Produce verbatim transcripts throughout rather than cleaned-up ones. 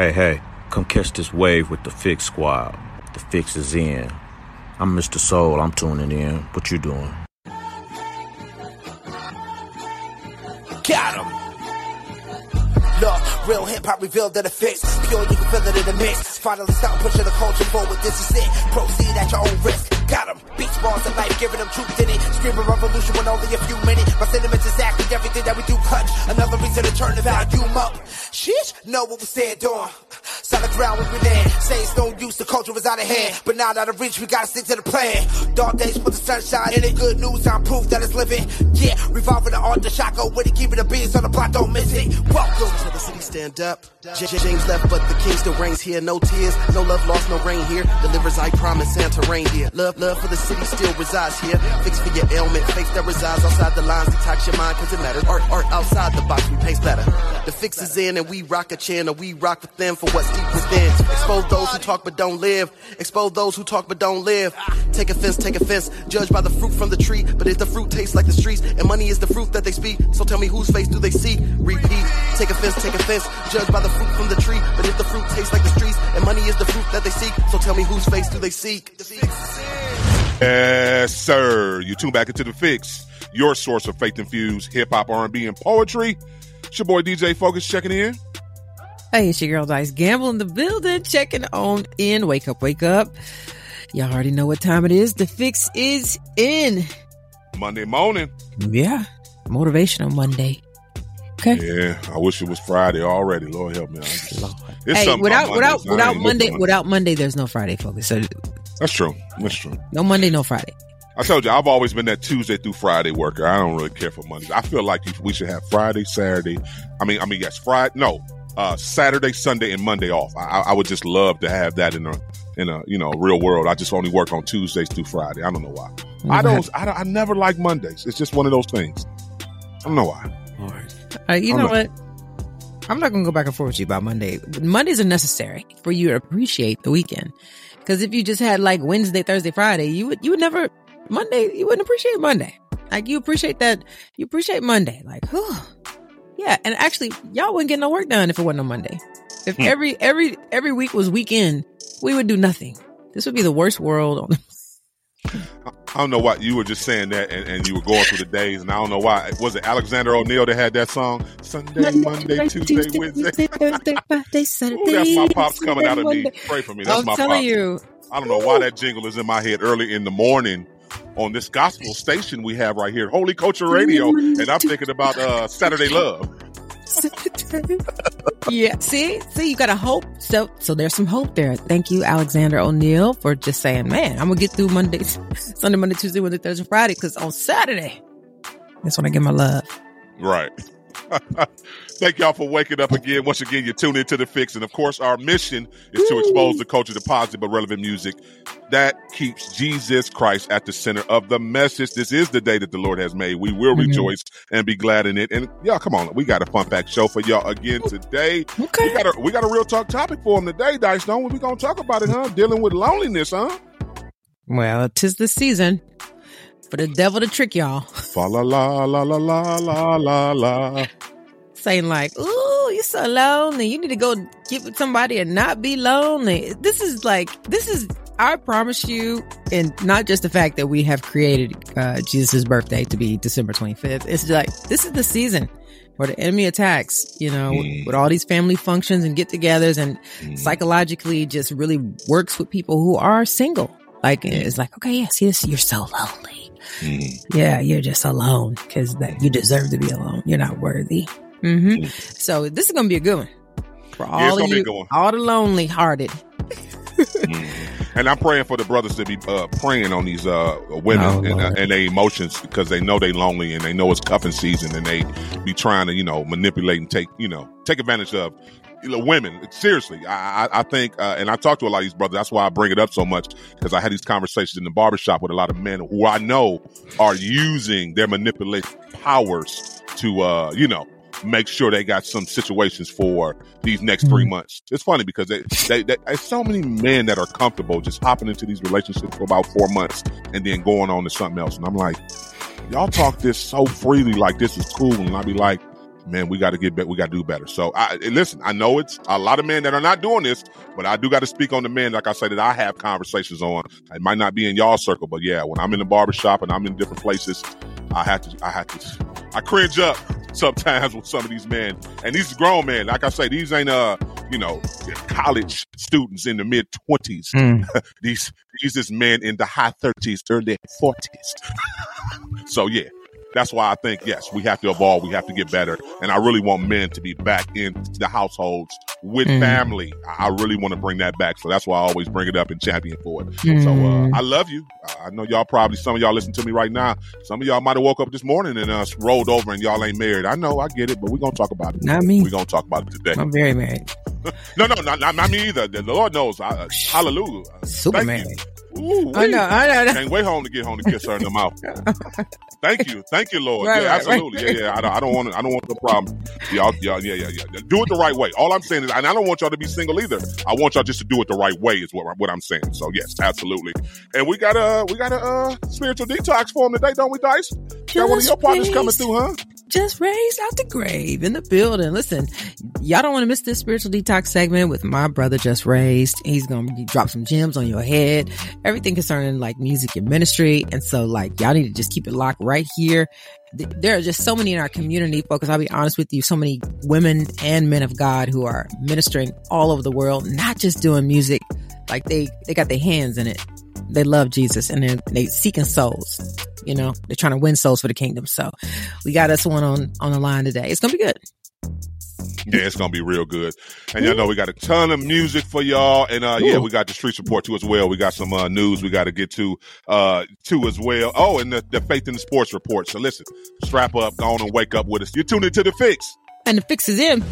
Hey, hey, come catch this wave with the Fix Squad. The Fix is in. I'm Mister Soul. I'm tuning in. What you doing? Got him. Look, real hip hop revealed that the Fix. Pure, you can feel it in the mix. Finally stop pushing the culture forward. This is it. Proceed at your own risk. Got him. Beats, bars, and life, giving them truth in it. Screaming revolution when only a few minutes. My sentiments exactly everything that we do clutch. Another reason to turn the volume up. Shit, know what we said on. Solid ground we been in. Say it's no use, the culture is out of hand. But now out of reach, we gotta stick to the plan. Dark days with the sunshine in it. Good news, I'm proof that it's living. Yeah, revolving the art, the shot go with it. Keeping the beans on the block, don't miss it. Welcome to the city, stand up. J- James left, but the king still reigns here. No tears, no love lost, no rain here. Delivers, I promise, Santa reindeer. Love. Love for the city still resides here. Fix for your ailment, faith that resides outside the lines. Detox your mind, cause it matters. Art, art outside the box, we paint better. The Fix is in and we rock a channel. We rock with them for what's deep within. Expose those who talk but don't live. Expose those who talk but don't live. Take offense, take offense. Judge by the fruit from the tree. But if the fruit tastes like the streets, and money is the fruit that they speak, so tell me whose face do they see? Repeat. Take offense, take offense. Judge by the fruit from the tree. But if the fruit tastes like the streets, and money is the fruit that they seek, so tell me whose face do they seek? The Fix is in. Yes, sir. You tune back into The Fix, your source of faith-infused hip-hop, R and B, and poetry. It's your boy D J Focus checking in. Hey, it's your girl Dice Gamble in the building, checking on in. Wake up, wake up. Y'all already know what time it is. The Fix is in. Monday morning. Yeah. Motivational Monday. Okay. Yeah. I wish it was Friday already. Lord help me. Just, Lord. It's hey, without, without, without Monday, without Monday, there's no Friday, Focus. So, That's true. That's true. No Monday, no Friday. I told you, I've always been that Tuesday through Friday worker. I don't really care for Mondays. I feel like we should have Friday, Saturday. I mean, I mean, yes, Friday. No, uh, Saturday, Sunday, and Monday off. I, I would just love to have that in a in a you know real world. I just only work on Tuesdays through Friday. I don't know why. Mm-hmm. I don't. I don't. I never like Mondays. It's just one of those things. I don't know why. All right. Uh, you know, know what? I'm not gonna go back and forth with you about Monday. Mondays are necessary for you to appreciate the weekend. Because if you just had like Wednesday, Thursday, Friday, you would you would never Monday. You wouldn't appreciate Monday. Like you appreciate that. You appreciate Monday. Like, whew. Yeah. And actually, y'all wouldn't get no work done if it wasn't on Monday. If hmm. every every every week was weekend, we would do nothing. This would be the worst world on. I don't know why you were just saying that, and, and you were going through the days, and I don't know why. Was it Alexander O'Neal that had that song? Sunday, Monday, Monday Tuesday, Tuesday, Wednesday, Thursday, Friday, Saturday. Ooh, that's my pops Sunday, coming out of Monday. Me. Pray for me. That's I'm my telling pops. You. I don't know why that jingle is in my head early in the morning on this gospel station we have right here, Holy Culture Radio, and I'm thinking about uh, Saturday Love. Yeah, see, see, you got a hope. So, so there's some hope there. Thank you, Alexander O'Neal, for just saying, man, I'm gonna get through Monday, Sunday, Monday, Tuesday, Wednesday, Thursday, Friday, because on Saturday, that's when I get my love. Right. Thank y'all for waking up again. Once again, you tune into The Fix, and of course, our mission is to expose the culture to positive but relevant music that keeps Jesus Christ at the center of the message. This is the day that the Lord has made. We will mm-hmm. rejoice and be glad in it. And y'all, come on, we got a fun fact show for y'all again today. Okay. We got a we got a real talk topic for them today, Dice. Don't we? We gonna talk about it, huh? Dealing with loneliness, huh? Well, 'tis the season for the devil to trick y'all. Fa la la la la la la la la. Saying like, ooh, you're so lonely. You need to go get with somebody and not be lonely. This is like, this is, I promise you, and not just the fact that we have created uh, Jesus' birthday to be December twenty-fifth. It's like, this is the season where the enemy attacks, you know, mm. with all these family functions and get-togethers and mm. psychologically just really works with people who are single. Like, mm. it's like, okay, yes, yes, you're so lonely. Mm. Yeah, you're just alone because like, you deserve to be alone. You're not worthy. Mm-hmm. So this is gonna be a good one for all yeah, of you, all the lonely hearted. Mm-hmm. And I'm praying for the brothers to be uh, praying on these uh, women oh, and, uh, and their emotions, because they know they lonely and they know it's cuffing season, and they be trying to you know manipulate and take you know take advantage of women. Seriously, I, I, I think, uh, and I talk to a lot of these brothers. That's why I bring it up so much, because I had these conversations in the barbershop with a lot of men who I know are using their manipulative powers to uh, you know. make sure they got some situations for these next three months. It's funny because they, they, they, there's so many men that are comfortable just hopping into these relationships for about four months and then going on to something else. And I'm like, y'all talk this so freely, like this is cool. And I'll be like, man, we got to get better. We got to do better. So I, listen, I know it's a lot of men that are not doing this, but I do got to speak on the men, like I say, that I have conversations on. It might not be in y'all circle, but yeah, when I'm in the barbershop and I'm in different places, I have to, I have to, I cringe up sometimes with some of these men, and these grown men. Like I say, these ain't uh, you know, college students in the mid twenties. Mm. these these is men in the high thirties, early forties. So yeah, that's why I think yes, we have to evolve. We have to get better, and I really want men to be back in the households with mm. family. I really want to bring that back, so that's why I always bring it up and champion for it. Mm. So uh, I love you. I know y'all probably, some of y'all listen to me right now. Some of y'all might have woke up this morning and uh, rolled over and y'all ain't married. I know, I get it, but we're gonna talk about it. Not me. We're gonna talk about it today. I'm very married. no, no, not, not not me either. The Lord knows. I, uh, hallelujah. Superman. Thank you. Ooh, I know, I know. Can't wait home to get home to kiss her in the mouth. Thank you, thank you, Lord. Right, yeah, right, absolutely. Right. Yeah, yeah. I don't, I don't want, I don't want the problem. Y'all, y'all, yeah, yeah, yeah. Do it the right way. All I'm saying is, and I don't want y'all to be single either. I want y'all just to do it the right way. Is what what I'm saying. So yes, absolutely. And we got a, we got a uh, spiritual detox for them today, don't we, Dice? Just got one of your partners raised, coming through, huh? Just raised out the grave in the building. Listen, y'all don't want to miss this spiritual detox segment with my brother Just Raised. He's gonna drop some gems on your head. Everything concerning like music and ministry. And so like y'all need to just keep it locked right here. There are just so many in our community, folks. I'll be honest with you. So many women and men of God who are ministering all over the world, not just doing music. Like they, they got their hands in it. They love Jesus and they're, they seeking souls. You know, they're trying to win souls for the kingdom. So we got us one on, on the line today. It's going to be good. Yeah, it's going to be real good. And y'all know we got a ton of music for y'all. And, uh, yeah, we got the street support too as well. We got some, uh, news we got to get to, uh, too as well. Oh, and the, the Faith in the Sports report. So listen, strap up, go on and wake up with us. You're tuned into The Fix. And The Fix is in.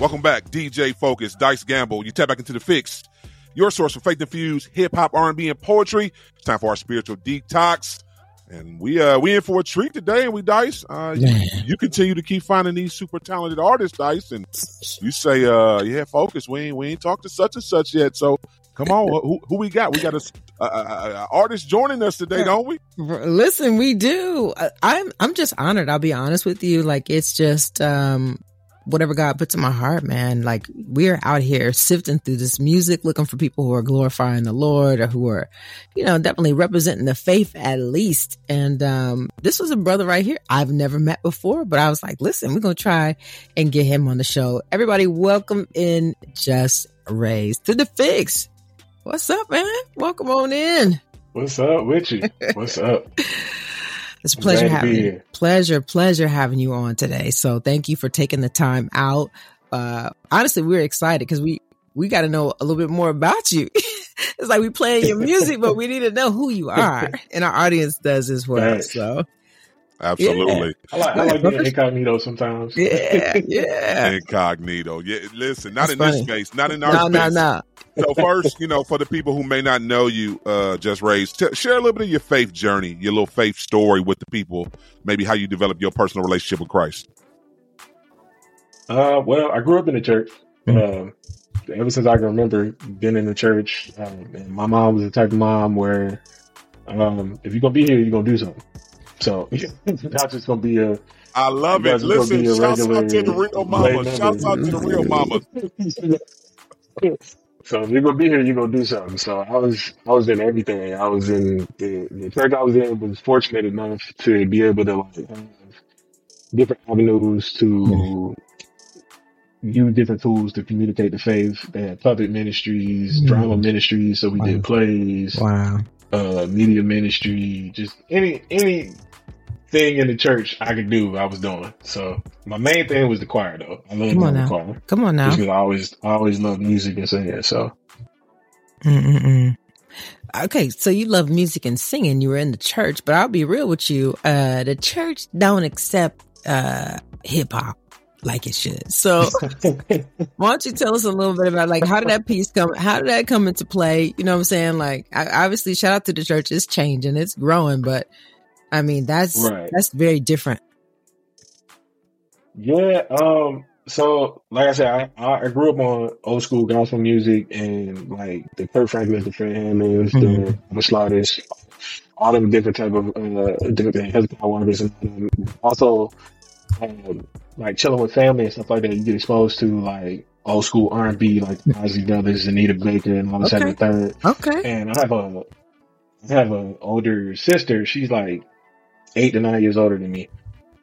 Welcome back. D J Focus, Dice Gamble. You tap back into The Fix, your source for faith-infused hip hop, R and B, and poetry. It's time for our spiritual detox. And we uh we in for a treat today, and we Dice. Uh, you, you continue to keep finding these super talented artists, Dice, and you say, uh, yeah, Focus. We ain't we ain't talked to such and such yet. So come on, who who we got? We got a, a, a artist joining us today, don't we? Listen, we do. I, I'm I'm just honored. I'll be honest with you. Like it's just um whatever God puts in my heart, man. Like we're out here sifting through this music, looking for people who are glorifying the Lord or who are, you know, definitely representing the faith at least. And um, this was a brother right here I've never met before, but I was like, listen, we're going to try and get him on the show. Everybody welcome in Jus Rzd to The Fix. What's up, man? Welcome on in. What's up with you? What's up? It's a pleasure having pleasure, pleasure having you on today. So thank you for taking the time out. Uh, honestly, we're excited because we, we got to know a little bit more about you. It's like we playing your music, but we need to know who you are. And our audience does as well. Right. So absolutely. Yeah. I like, I like being incognito sometimes. Yeah, yeah. Incognito. Yeah, listen, not That's in funny. This space, not in our no, space. No, no, no. So first, you know, for the people who may not know you, uh, Jus Rzd, t- share a little bit of your faith journey, your little faith story with the people, maybe how you developed your personal relationship with Christ. Uh, well, I grew up in the church. Mm-hmm. Uh, ever since I can remember, been in the church. Um, and my mom was the type of mom where um, if you're going to be here, you're going to do something. So not just going to be a... I love it. Listen, shout out to the real mama. Shout out to the real mama. So if you're gonna be here, you're gonna do something. So I was, I was in everything. I was in the, the church I was in was fortunate enough to be able to like have different avenues to use different tools to communicate the faith. They had puppet ministries, mm-hmm. drama ministries. So we wow. did plays, wow, uh, media ministry, just any any thing in the church I could do, I was doing. So my main thing was the choir, though. I love the choir. Come on now, because I always, I always love music and singing. So, Mm-mm-mm. okay, so you love music and singing. You were in the church, but I'll be real with you. Uh, the church don't accept uh, hip hop like it should. So, why don't you tell us a little bit about like how did that piece come? How did that come into play? You know what I'm saying? Like, I, obviously, shout out to the church. It's changing. It's growing, but I mean, that's right. That's very different. Yeah. Um, so, like I said, I, I grew up on old school gospel music and like the Kirk Franklin, the Fred Hammonds, mm-hmm. the Slaughters, all them different type of uh, different Hezekiah Waters, and also um, like chilling with family and stuff like that, you get exposed to like old school R and B, like the Ozzy Brothers, Anita Baker, and all this and the third. Okay. And I have a, I have an older sister. She's like eight to nine years older than me.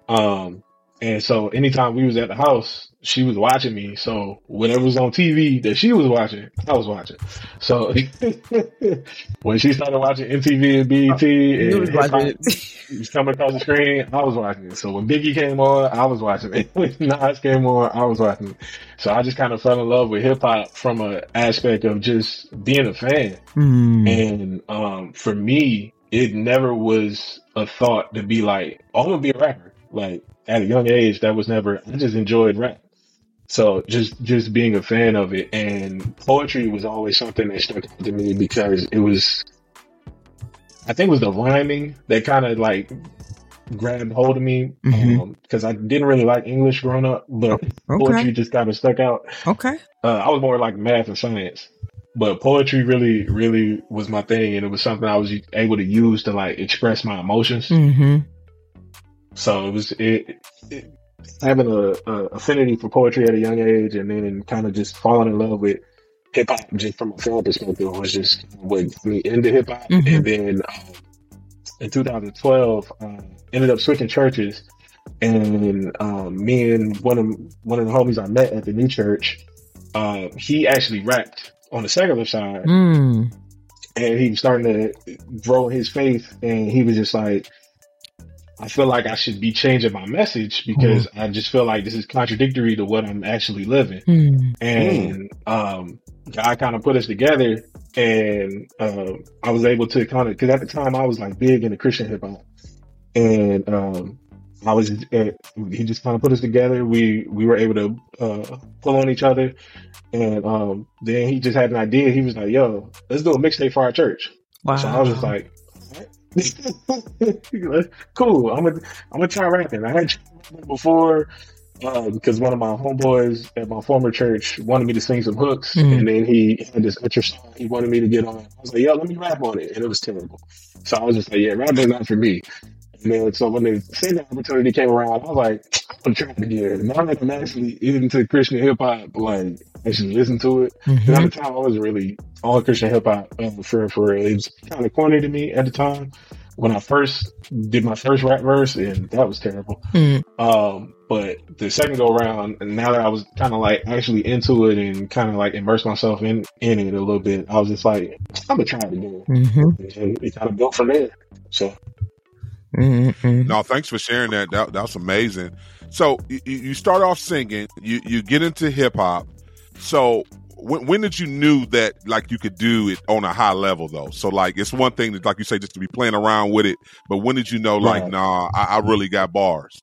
Um, and so anytime we was at the house, she was watching me. So whatever was on T V that she was watching, I was watching. So when she started watching M T V and B E T, and you was watching it. He was coming across the screen, I was watching it. So when Biggie came on, I was watching it. When Nas came on, I was watching it. So I just kind of fell in love with hip hop from an aspect of just being a fan. Mm. And um, for me, it never was a thought to be like, oh, I'm going to be a rapper. Like at a young age, that was never, I just enjoyed rap. So just, just being a fan of it. And poetry was always something that stuck out to me because it was, I think it was the rhyming that kind of like grabbed hold of me because mm-hmm. um, I didn't really like English growing up, but okay. poetry just kind of stuck out. Okay. Uh, I was more like math and science, but poetry really, really was my thing. And it was something I was able to use to like express my emotions. Mm-hmm. So it was it, it, having a, a affinity for poetry at a young age and then kind of just falling in love with hip hop just from a film perspective was just what got me into hip hop. Mm-hmm. And then um, in two thousand twelve, I uh, ended up switching churches, and um, me and one of one of the homies I met at the new church, uh, he actually rapped on the secular side, mm. and he was starting to grow his faith, and he was just like, I feel like I should be changing my message because mm. I just feel like this is contradictory to what I'm actually living. Mm. And mm. um, God kind of put us together, and uh, I was able to kind of, because at the time I was like big into Christian hip hop, and um, I was uh, he just kind of put us together. We we were able to uh, pull on each other, and um, then he just had an idea. He was like, "Yo, let's do a mixtape for our church." Wow. So I was just like, cool, I'm gonna I'm gonna try rapping. I had tried before uh, because one of my homeboys at my former church wanted me to sing some hooks, mm. and then he had this extra song he wanted me to get on. I was like, "Yo, let me rap on it," and it was terrible. So I was just like, "Yeah, rapping's not for me." And then so when the singing opportunity came around, I was like, "I'm gonna try it again." Now that I'm actually into Christian hip hop, like actually listen to it. Mm-hmm. And at the time, I was really all Christian hip hop um, for for it was kind of corny to me at the time. When I first did my first rap verse, and that was terrible. Mm. Um, but the second go around, and now that I was kind of like actually into it and kind of like immersed myself in, in it a little bit, I was just like, I'm gonna try to do it. Mm-hmm. And it kind of built from there. So, mm-hmm. no, thanks for sharing that. That that's amazing. So you, you start off singing, you you get into hip hop. So. When, when did you knew that like you could do it on a high level though? So like it's one thing that like you say just to be playing around with it, but when did you know like right. nah, I, I really got bars?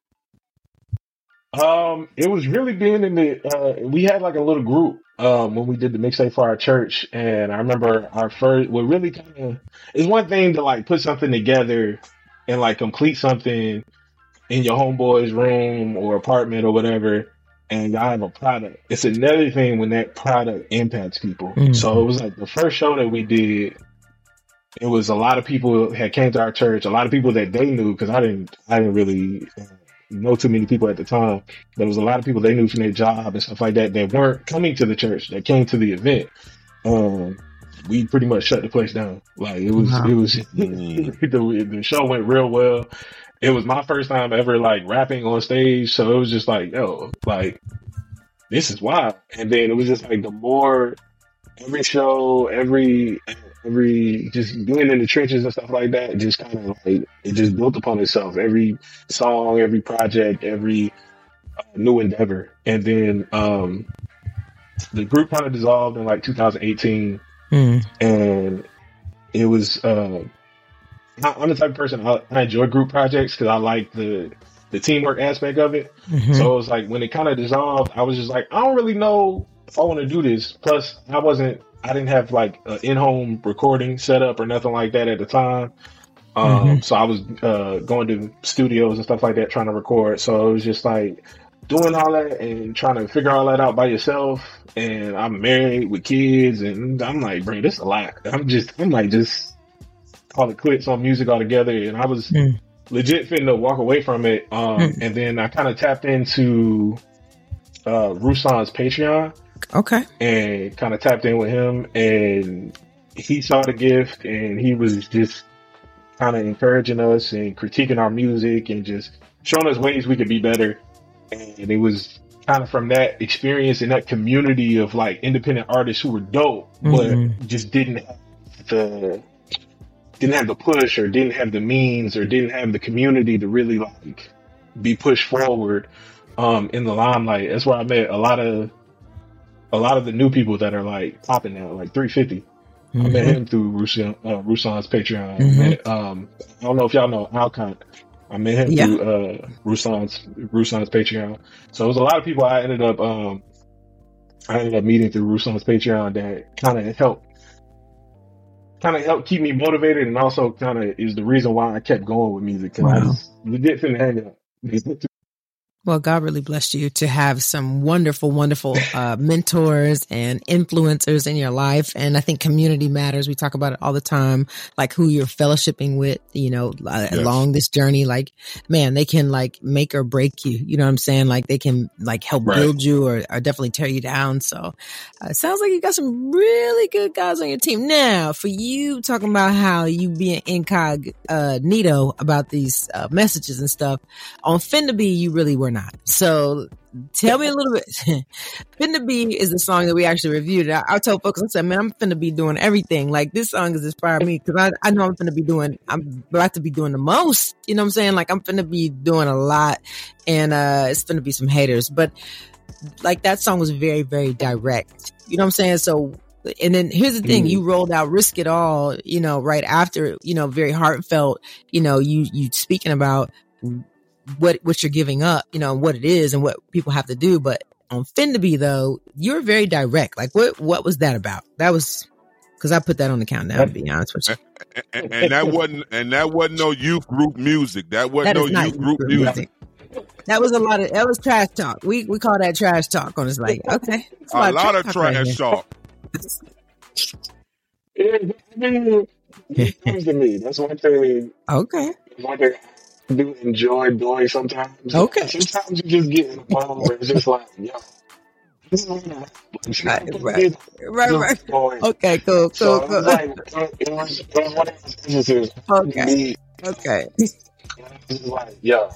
Um, it was really being in the uh, we had like a little group um, when we did the mixtape for our church, and I remember our first. What really kind of it's one thing to like put something together and like complete something in your homeboy's room or apartment or whatever. And I have a product. It's another thing when that product impacts people. Mm-hmm. So it was like the first show that we did. It was a lot of people had came to our church. A lot of people that they knew because I didn't, I didn't really know too many people at the time. There was a lot of people they knew from their job and stuff like that that weren't coming to the church. That came to the event. Um, we pretty much shut the place down. Like it was, wow. it was the, the show went real well. It was my first time ever like rapping on stage. So it was just like, yo, like this is wild. And then it was just like the more every show, every, every just being in the trenches and stuff like that, just kind of like, it just built upon itself. Every song, every project, every uh, new endeavor. And then um, the group kind of dissolved in like two thousand eighteen. Mm-hmm. And it was, uh, I'm the type of person, I, I enjoy group projects because I like the the teamwork aspect of it. Mm-hmm. So it was like, when it kind of dissolved, I was just like, I don't really know if I want to do this. Plus, I wasn't, I didn't have like an in-home recording set up or nothing like that at the time. Um, mm-hmm. So I was uh, going to studios and stuff like that, trying to record. So it was just like doing all that and trying to figure all that out by yourself. And I'm married with kids and I'm like, bro, this is a lot. I'm just, I'm like, just... call it quits on music altogether, and I was mm. legit finna to walk away from it. Um, and then I kind of tapped into uh, Rusan's Patreon. Okay. And kind of tapped in with him, and he saw the gift, and he was just kind of encouraging us and critiquing our music and just showing us ways we could be better. And it was kind of from that experience and that community of like independent artists who were dope, mm-hmm. but just didn't have the didn't have the push, or didn't have the means, or didn't have the community to really like be pushed forward um, in the limelight. That's where I met a lot of a lot of the new people that are like popping now, like three fifty. Mm-hmm. I met him through Rusan, uh, Rusan's Patreon. Mm-hmm. Met, um, I don't know if y'all know Alcott. I met him yeah. through uh, Rusan's Rusan's Patreon. So it was a lot of people I ended up um, I ended up meeting through Rusan's Patreon that kind of helped kind of helped keep me motivated, and also kind of is the reason why I kept going with music, because wow. I just legit finna hang out. Well, God really blessed you to have some wonderful, wonderful uh, mentors and influencers in your life. And I think community matters. We talk about it all the time, like who you're fellowshipping with, you know, yes. along this journey. Like, man, they can like make or break you. You know what I'm saying? Like they can like help right. build you, or, or definitely tear you down. So uh, it sounds like you got some really good guys on your team. Now, for you talking about how you being incognito about these uh, messages and stuff, on Fendabee, you really were not. Not. So tell me a little bit. Finna Be is the song that we actually reviewed. I, I told folks, I said, man, I'm finna be doing everything. Like this song has inspired me, because I, I know I'm finna be doing, I'm about to be doing the most. You know what I'm saying? Like I'm finna be doing a lot, and uh, it's finna be some haters. But like that song was very, very direct. You know what I'm saying? So, and then here's the thing, mm. you rolled out Risk It All, you know, right after, you know, very heartfelt, you know, you, you speaking about what what you're giving up, you know, what it is and what people have to do. But on Fendabee, though, you're very direct. Like, what what was that about? That was, because I put that on the countdown, to be honest with you. And, and, and that wasn't and that wasn't no youth group music. That wasn't that no youth, youth group, group music. music. That was a lot of that was trash talk. We we call that trash talk on this. Like, okay, a lot, a lot of trash talk. It comes to me. That's one thing. Okay. One thing. Do enjoy doing sometimes. Okay. Sometimes you just get in the moment where it's just like, yo, this is not right, right, right, right. Okay, cool, cool, so cool. It was like, it was, it was one of those instances. Okay, okay. Just like, yo,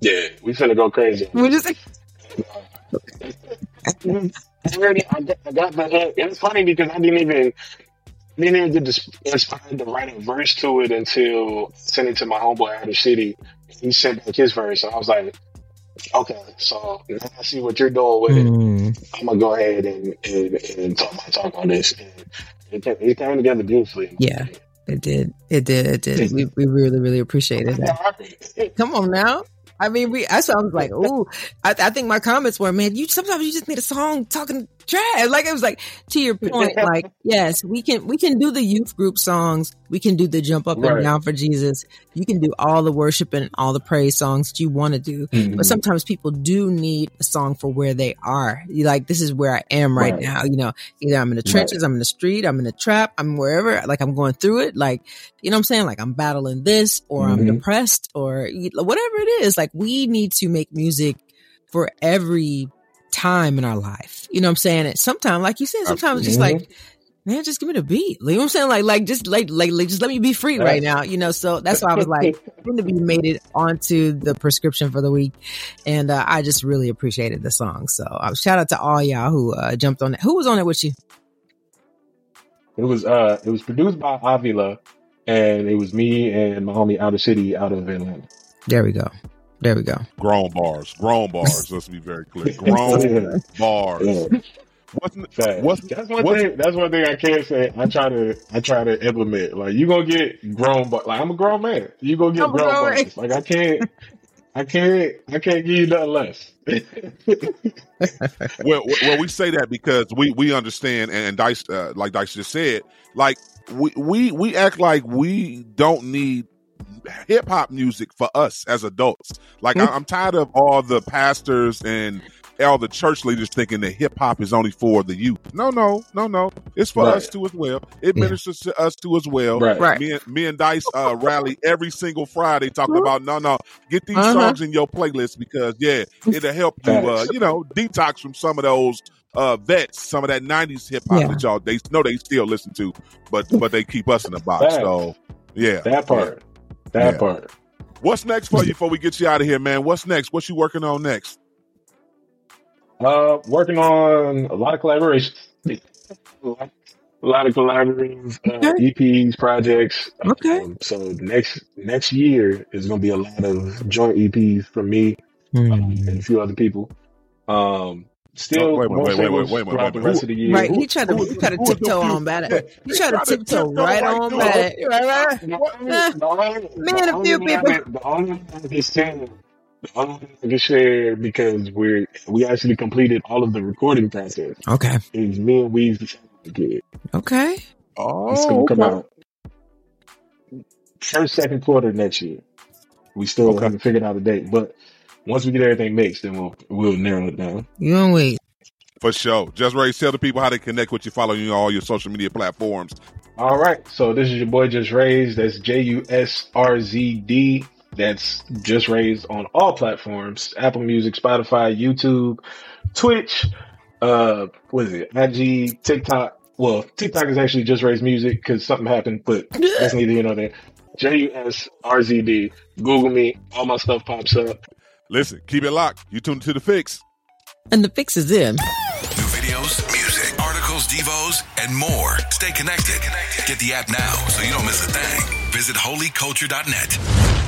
yeah, we finna go crazy. We just. Okay. I got, I got my head. It was funny because I didn't even. Then I did inspired to write a verse to it until sending it to my homeboy out of the city. He sent back his verse, and I was like, okay, so now I see what you're doing with it. Mm. I'm going to go ahead and, and, and talk my talk on this. And it, came, it came together beautifully. Yeah, it did. It did. It did. We, we really, really appreciated it. Come on now. I mean, we. That's why I was like, ooh. I, I think my comments were, man, you sometimes you just need a song talking trash. Like it was like, to your point, like, yes, we can we can do the youth group songs. We can do the Jump Up right. and Down for Jesus. You can do all the worship and all the praise songs that you want to do. Mm-hmm. But sometimes people do need a song for where they are. You're like, this is where I am right, right. now. You know, either I'm in the trenches, right. I'm in the street, I'm in the trap, I'm wherever. Like I'm going through it. Like, you know what I'm saying? Like I'm battling this, or mm-hmm. I'm depressed, or whatever it is. Like we need to make music for every time in our life. You know what I'm saying? And sometimes, like you said, sometimes it's just like, man, just give me the beat. You know what I'm saying? Like, like just like, like, just let me be free right, right now. You know, so that's why I was like, Fendabee made it onto the prescription for the week, and uh, I just really appreciated the song. So uh, shout out to all y'all who uh, jumped on it. Who was on it with you? It was uh, it was produced by Avila, and it was me and my homie Out of City out of Atlanta. There we go. There we go. Grown bars. Grown bars. Let's be very clear. Grown bars. Yeah. What's, what's, that's, one what's, thing, that's one thing I can't say. I try to I try to implement. Like, you gonna get grown bars. Like, I'm a grown man. You gonna get I'm grown bars. Like, I can't I can't I can't give you nothing less. well, well, we say that because we, we understand, and Dice uh, like Dice just said, like we, we, we act like we don't need hip hop music for us as adults. Like I, I'm tired of all the pastors and all the church leaders thinking that hip hop is only for the youth. No, no, no, no. It's for right. us too as well. It yeah. ministers to us too as well. Right. Right. Me, and, me and Dice uh, rally every single Friday talking about, no, no, get these uh-huh. songs in your playlist because, yeah, it'll help you, uh, you know, detox from some of those uh, vets, some of that nineties hip hop yeah. that y'all, they know they still listen to, but but they keep us in the box. That, so, yeah. That part. Yeah. That yeah. part. What's next for you before we get you out of here, man? What's next? What you working on next? Uh, working on a lot of collaborations, a lot of collaborative uh, E Ps, projects. Okay. Um, so next next year is going to be a lot of joint E Ps from me mm. um, and a few other people. Um, still, wait, wait, wait, wait, wait, wait, the rest of the year. Right, he tried to he tried to tiptoe on by that. He tried to tiptoe right on by that. Man, a few people. The only thing is saying. I'm going to share because we we actually completed all of the recording process. Okay. It's me and Weezy decided to Okay. Oh, it's going to come okay. out first, second quarter next year. We still okay. haven't figured out a date, but once we get everything mixed, then we'll we'll narrow it down. You don't wait. For sure. Just ready to tell the people how they connect with you, following you on all your social media platforms. All right. So this is your boy Jus Rzd. That's J U S R Z D. That's Jus Rzd on all platforms: Apple Music, Spotify, YouTube, Twitch. Uh, what is it? I G, TikTok. Well, TikTok is actually Jus Rzd Music because something happened, but that's neither here nor there. J U S R Z D. Google me. All my stuff pops up. Listen, keep it locked. You tuned to The Fix, and The Fix is in. New videos, music, articles, devos, and more. Stay connected. Get the app now so you don't miss a thing. Visit holy culture dot net.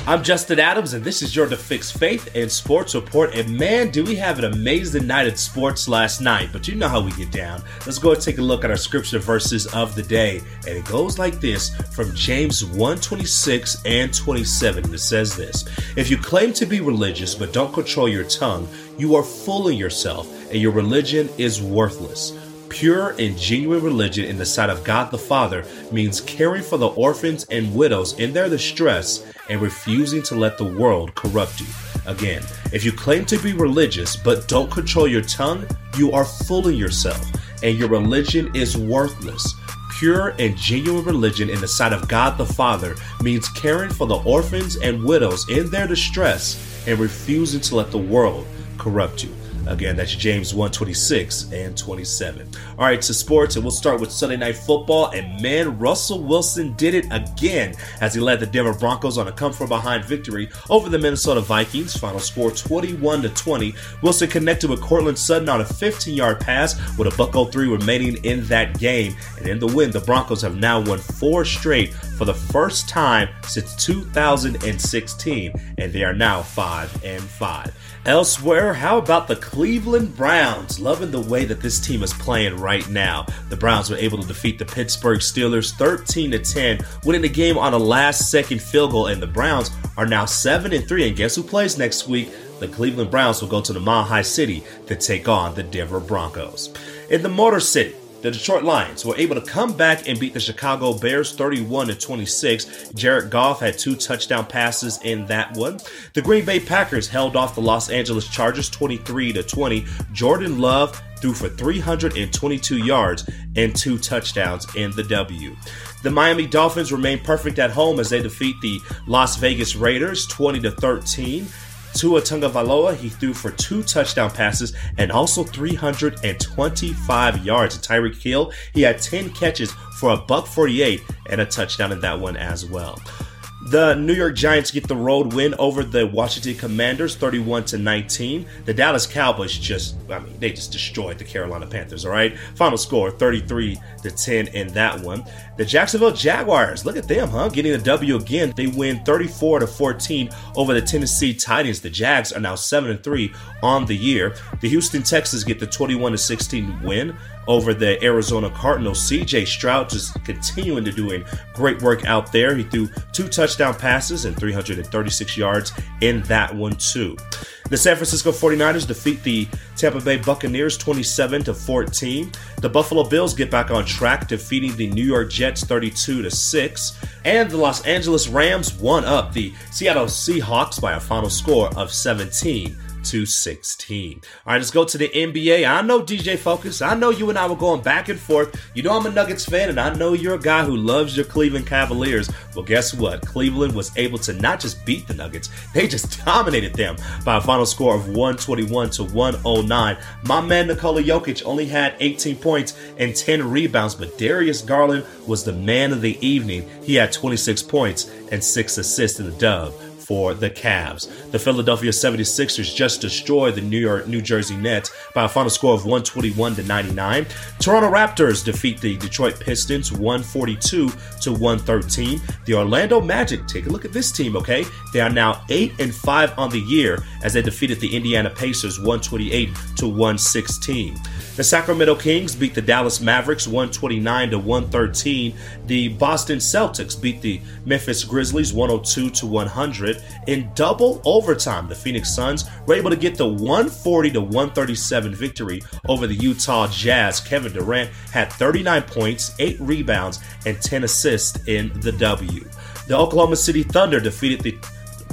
I'm Justin Adams, and this is your The Fix Faith and Sports Report. And man, do we have an amazing night at sports last night. But you know how we get down. Let's go and take a look at our scripture verses of the day. And it goes like this from James one twenty-six and twenty-seven. It says this: if you claim to be religious but don't control your tongue, you are fooling yourself, and your religion is worthless. Pure and genuine religion in the sight of God the Father means caring for the orphans and widows in their distress and refusing to let the world corrupt you. Again, if you claim to be religious but don't control your tongue, you are fooling yourself, and your religion is worthless. Pure and genuine religion in the sight of God the Father means caring for the orphans and widows in their distress and refusing to let the world corrupt you. Again, that's James one twenty-six and twenty-seven. All right, to sports, and we'll start with Sunday Night Football. And man, Russell Wilson did it again as he led the Denver Broncos on a come-from-behind victory over the Minnesota Vikings. Final score twenty-one to twenty. Wilson connected with Cortland Sutton on a fifteen-yard pass with a buck oh three remaining in that game. And in the win, the Broncos have now won four straight for the first time since two thousand sixteen, and they are now five and five. Elsewhere, how about the Cleveland Browns? Loving the way that this team is playing right now. The Browns were able to defeat the Pittsburgh Steelers thirteen to ten, winning the game on a last-second field goal, and the Browns are now seven and three. And guess who plays next week? The Cleveland Browns will go to the Mile High City to take on the Denver Broncos. In the Motor City, the Detroit Lions were able to come back and beat the Chicago Bears thirty-one to twenty-six. Jared Goff had two touchdown passes in that one. The Green Bay Packers held off the Los Angeles Chargers twenty-three to twenty. Jordan Love threw for three hundred twenty-two yards and two touchdowns in the W. The Miami Dolphins remain perfect at home as they defeat the Las Vegas Raiders twenty to thirteen. Tua Tagovailoa, he threw for two touchdown passes and also three hundred twenty-five yards. Tyreek Hill, he had ten catches for a buck forty-eight and a touchdown in that one as well. The New York Giants get the road win over the Washington Commanders, thirty-one to nineteen. The Dallas Cowboys just, I mean, they just destroyed the Carolina Panthers, all right? Final score, thirty-three to ten in that one. The Jacksonville Jaguars, look at them, huh? Getting a W again. They win thirty-four to fourteen over the Tennessee Titans. The Jags are now seven and three on the year. The Houston Texans get the twenty-one to sixteen win over the Arizona Cardinals. C J Stroud just continuing to doing great work out there. He threw two touchdown passes and three hundred thirty-six yards in that one too. The San Francisco forty-niners defeat the Tampa Bay Buccaneers twenty-seven to fourteen. The Buffalo Bills get back on track, defeating the New York Jets thirty-two to six. And the Los Angeles Rams won up the Seattle Seahawks by a final score of 17 to sixteen. All right, let's go to the N B A. I know, D J Focus, I know you and I were going back and forth. You know I'm a Nuggets fan, and I know you're a guy who loves your Cleveland Cavaliers. Well, guess what? Cleveland was able to not just beat the Nuggets, they just dominated them by a final score of one twenty-one to one oh nine. My man Nikola Jokic only had eighteen points and ten rebounds, but Darius Garland was the man of the evening. He had twenty-six points and six assists in the dub for the Cavs. The Philadelphia seventy-sixers just destroyed the New York, New Jersey Nets by a final score of one twenty-one to ninety-nine. Toronto Raptors defeat the Detroit Pistons one forty-two to one thirteen. The Orlando Magic, take a look at this team, okay? They are now eight and five on the year as they defeated the Indiana Pacers one twenty-eight to one sixteen. The Sacramento Kings beat the Dallas Mavericks one twenty-nine to one thirteen. The Boston Celtics beat the Memphis Grizzlies one oh two to one hundred. In double overtime, the Phoenix Suns were able to get the one forty to one thirty-seven victory over the Utah Jazz. Kevin Durant had thirty-nine points, eight rebounds, and ten assists in the W. The Oklahoma City Thunder defeated the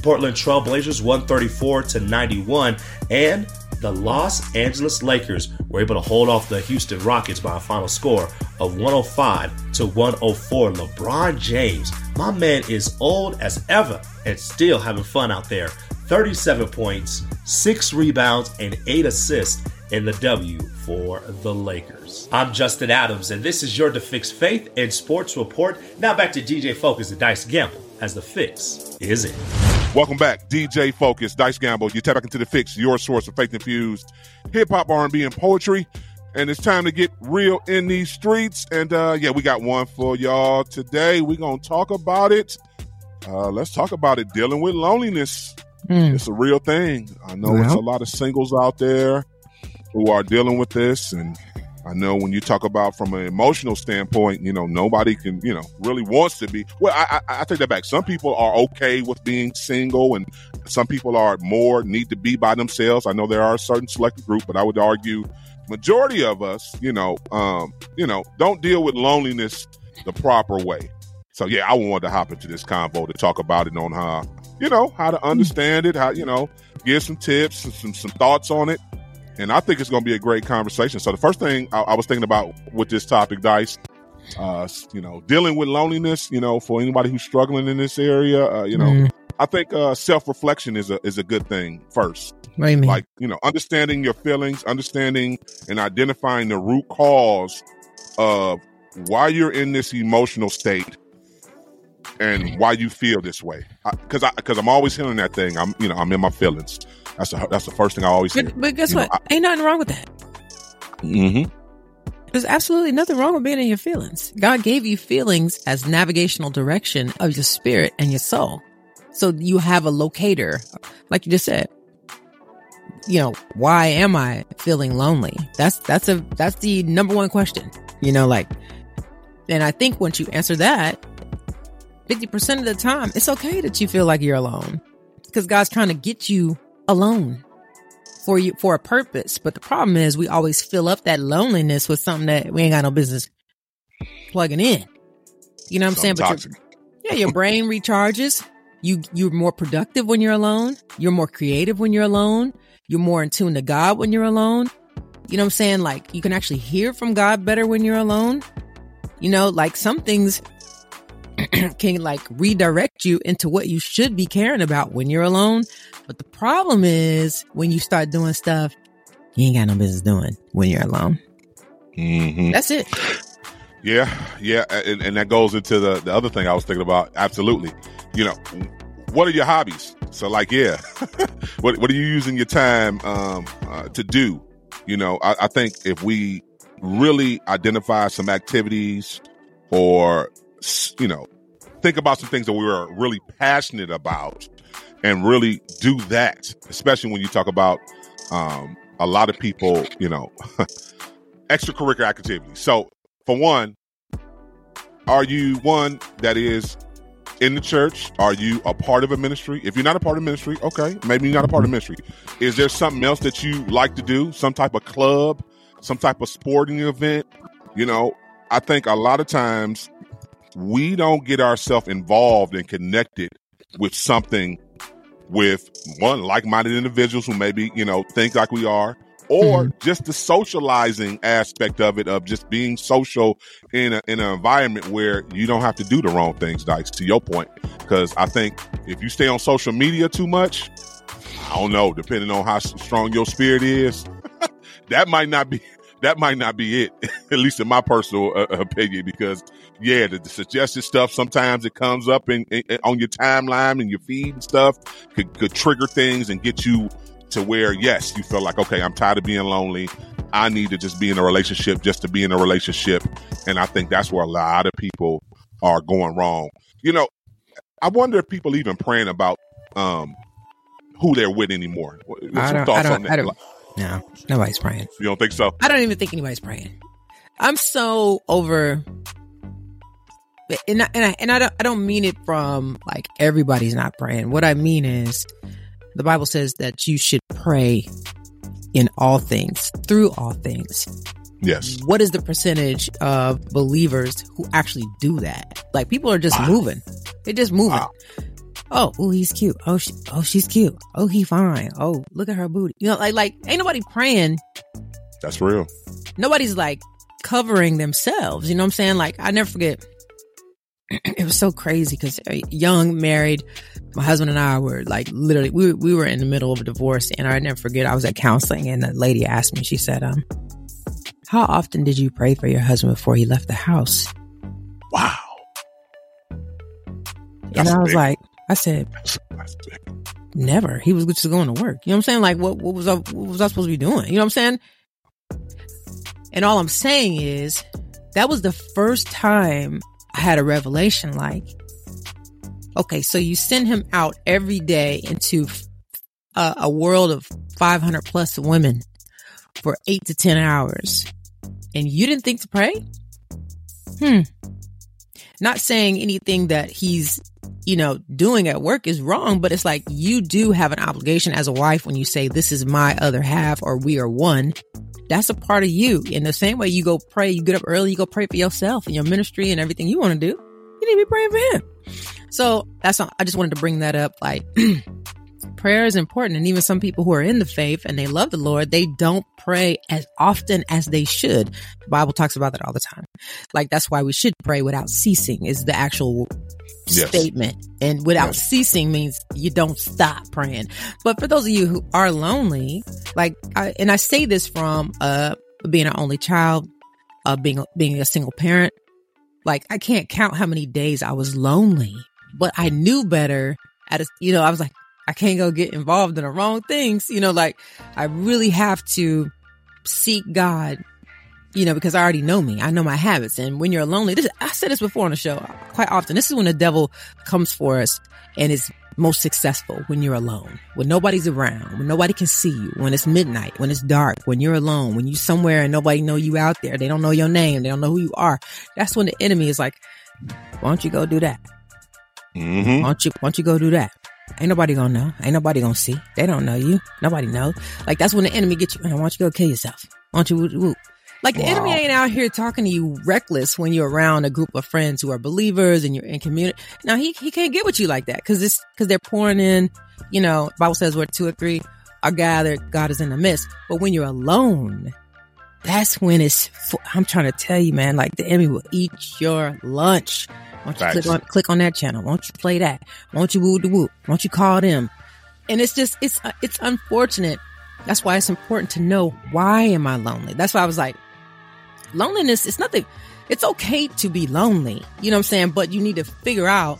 Portland Trail Blazers one thirty-four to ninety-one, and the Los Angeles Lakers were able to hold off the Houston Rockets by a final score of one oh five to one oh four. LeBron James, my man, is old as ever and still having fun out there. thirty-seven points, six rebounds, and eight assists in the W for the Lakers. I'm Justin Adams, and this is your The Fix Faith and Sports Report. Now back to D J Focus and Dice Gamble as The Fix is in. Welcome back, D J Focus, Dice Gamble. You tap back into The Fix, your source of faith-infused hip-hop, R and B, and poetry. And it's time to get real in these streets. And, uh, yeah, we got one for y'all today. We're going to talk about it. Uh, let's talk about it, dealing with loneliness. Mm. It's a real thing. I know yeah. It's a lot of singles out there who are dealing with this. And I know when you talk about from an emotional standpoint, you know, nobody can, you know, really wants to be. Well, I, I, I take that back. Some people are okay with being single, and some people are more need to be by themselves. I know there are a certain selected group, but I would argue majority of us, you know, um, you know, don't deal with loneliness the proper way. So, yeah, I wanted to hop into this convo to talk about it on how, you know, how to understand it, how, you know, give some tips and some, some thoughts on it. And I think it's going to be a great conversation. So the first thing I, I was thinking about with this topic, Dice, uh, you know, dealing with loneliness, you know, for anybody who's struggling in this area, uh, you know, mm. I think uh, self-reflection is a is a good thing first. What do you mean? Like, you know, understanding your feelings, understanding and identifying the root cause of why you're in this emotional state and why you feel this way. Because I, because I'm always hearing that thing. I'm, you know, I'm in my feelings. That's the, that's the first thing I always hear. But, but guess you what? Know, I, Ain't nothing wrong with that. Mm-hmm. There's absolutely nothing wrong with being in your feelings. God gave you feelings as navigational direction of your spirit and your soul. So you have a locator. Like you just said, you know, why am I feeling lonely? That's, that's a, that's the number one question, you know, like, and I think once you answer that, fifty percent of the time, it's okay that you feel like you're alone because God's trying to get you alone for you for a purpose. But the problem is we always fill up that loneliness with something that we ain't got no business plugging in. You know what I'm saying? But your, yeah, your brain recharges. You you're more productive when you're alone. You're more creative when you're alone. You're more in tune to God when you're alone. You know what I'm saying? Like you can actually hear from God better when you're alone. You know, like some things can like redirect you into what you should be caring about when you're alone. But the problem is when you start doing stuff you ain't got no business doing when you're alone. Mm-hmm. That's it. Yeah. Yeah. And, and that goes into the, the other thing I was thinking about. Absolutely. You know, what are your hobbies? So like, yeah, what, what are you using your time um, uh, to do? You know, I, I think if we really identify some activities or, you know, think about some things that we are really passionate about and really do that, especially when you talk about um, a lot of people, you know, extracurricular activities. So for one, are you one that is in the church? Are you a part of a ministry? If you're not a part of ministry, okay, maybe you're not a part of ministry. Is there something else that you like to do? Some type of club, some type of sporting event? You know, I think a lot of times we don't get ourselves involved and connected with something with one like-minded individuals who maybe, you know, think like we are, or mm-hmm. just the socializing aspect of it, of just being social in a, in an environment where you don't have to do the wrong things, Dice, to your point. Because I think if you stay on social media too much, I don't know, depending on how strong your spirit is, that might not be that might not be it, at least in my personal uh, opinion, because, yeah, the, the suggested stuff, sometimes it comes up in, in, on your timeline and your feed and stuff could, could trigger things and get you to where, yes, you feel like, okay, I'm tired of being lonely. I need to just be in a relationship just to be in a relationship. And I think that's where a lot of people are going wrong. You know, I wonder if people even praying about um, who they're with anymore. What's I don't, thoughts I don't, on that? I don't, no, nobody's praying. You don't think so? I don't even think anybody's praying. I'm so over, and I, and I, and I don't I don't mean it from like everybody's not praying. What I mean is, the Bible says that you should pray in all things, through all things. Yes. What is the percentage of believers who actually do that? Like, people are just wow. moving. They're just moving. Wow. Oh, ooh, he's cute. Oh, she, oh, she's cute. Oh, he fine. Oh, look at her booty. You know, like, like ain't nobody praying. That's real. Nobody's like covering themselves. You know what I'm saying? Like, I never forget. It was so crazy because young, married, my husband and I were like literally, we we were in the middle of a divorce, and I never forget, I was at counseling and the lady asked me, she said, um, how often did you pray for your husband before he left the house? Wow. That's and I was big. Like, I said, that's never. He was just going to work. You know what I'm saying? Like, what, what was I, what was I supposed to be doing? You know what I'm saying? And all I'm saying is that was the first time I had a revelation like, okay, so you send him out every day into a, a world of five hundred plus women for eight to ten hours, and you didn't think to pray? Hmm. Not saying anything that he's, you know, doing at work is wrong, but it's like you do have an obligation as a wife when you say, this is my other half or we are one. That's a part of you. In the same way you go pray, you get up early, you go pray for yourself and your ministry and everything you want to do. You need to be praying for him. So that's all. I just wanted to bring that up. Like, prayer is important. And even some people who are in the faith and they love the Lord, they don't pray as often as they should. The Bible talks about that all the time. Like, that's why we should pray without ceasing is the actual yes. statement. And without yes. ceasing means you don't stop praying. But for those of you who are lonely, like, I, and I say this from uh, being an only child, uh, being, being a single parent, like, I can't count how many days I was lonely, but I knew better at, a, you know, I was like, I can't go get involved in the wrong things. You know, like, I really have to seek God, you know, because I already know me. I know my habits. And when you're lonely, this, I said this before on the show quite often. This is when the devil comes for us and is most successful, when you're alone, when nobody's around, when nobody can see you, when it's midnight, when it's dark, when you're alone, when you're somewhere and nobody know you out there. They don't know your name. They don't know who you are. That's when the enemy is like, why don't you go do that? Mm-hmm. Why don't you, why don't you go do that? Ain't nobody gonna know. Ain't nobody gonna see. They don't know you. Nobody knows. Like, that's when the enemy gets you. Man, why don't you go kill yourself? Why don't you whoop, whoop. Like, the wow. enemy ain't out here talking to you reckless when you're around a group of friends who are believers and you're in community. Now, he he can't get with you like that because it's because they're pouring in. You know, the Bible says where two or three are gathered, God is in the midst. But when you're alone, that's when it's. I'm trying to tell you, man. Like, the enemy will eat your lunch. Why don't you click on, click on that channel? Why don't you play that? Why don't you woo the woo? Why don't you call them? And it's just, it's it's unfortunate. That's why it's important to know, why am I lonely? That's why I was like, loneliness, it's nothing. It's okay to be lonely. You know what I'm saying? But you need to figure out,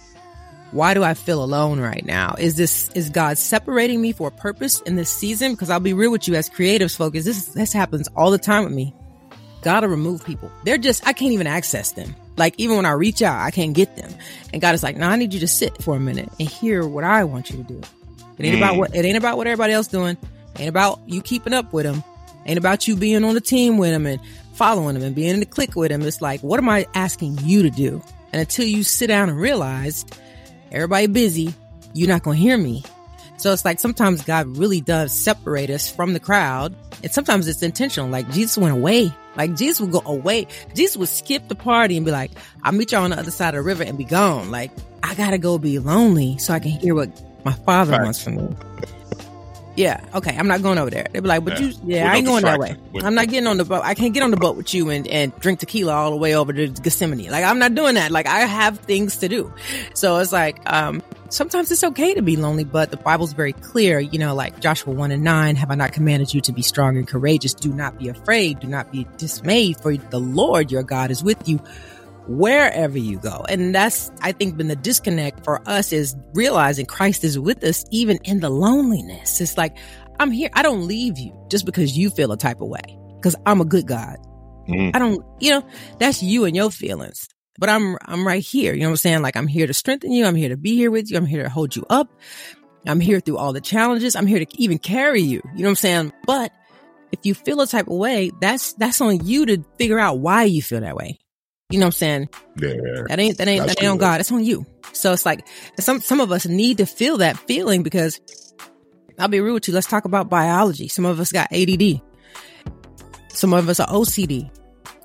why do I feel alone right now? Is this, is God separating me for a purpose in this season? Because I'll be real with you as creatives, folks. This, this happens all the time with me. Gotta remove people. They're just, I can't even access them. Like, even when I reach out, I can't get them. And God is like, no, I need you to sit for a minute and hear what I want you to do. It ain't mm. about what, it ain't about what everybody else doing. It ain't about you keeping up with them. It ain't about you being on the team with them and following them and being in the clique with them. It's like, what am I asking you to do? And until you sit down and realize everybody busy, you're not going to hear me. So it's like, sometimes God really does separate us from the crowd. And sometimes it's intentional. Like, Jesus went away. Like, Jesus would go away. Jesus would skip the party and be like, I'll meet y'all on the other side of the river and be gone. Like, I got to go be lonely so I can hear what My father Facts. Wants from me. Yeah, okay, I'm not going over there. They'd be like, but yeah. you, yeah, We're I ain't going that way. With- I'm not getting on the boat. I can't get on the boat with you and, and drink tequila all the way over to Gethsemane. Like, I'm not doing that. Like, I have things to do. So it's like, um, sometimes it's okay to be lonely, but the Bible's very clear, you know, like Joshua one and nine, have I not commanded you to be strong and courageous? Do not be afraid. Do not be dismayed, for the Lord your God is with you wherever you go. And that's, I think, been the disconnect for us, is realizing Christ is with us even in the loneliness. It's like, I'm here. I don't leave you just because you feel a type of way, because I'm a good God. Mm. I don't, you know, that's you and your feelings, but I'm, I'm right here. You know what I'm saying? Like, I'm here to strengthen you. I'm here to be here with you. I'm here to hold you up. I'm here through all the challenges. I'm here to even carry you. You know what I'm saying? But if you feel a type of way, that's, that's on you to figure out why you feel that way. You know what I'm saying? Yeah. That ain't, that ain't, that ain't on God. That's on you. So it's like, some, some of us need to feel that feeling, because I'll be real with you. Let's talk about biology. Some of us got A D D. Some of us are O C D.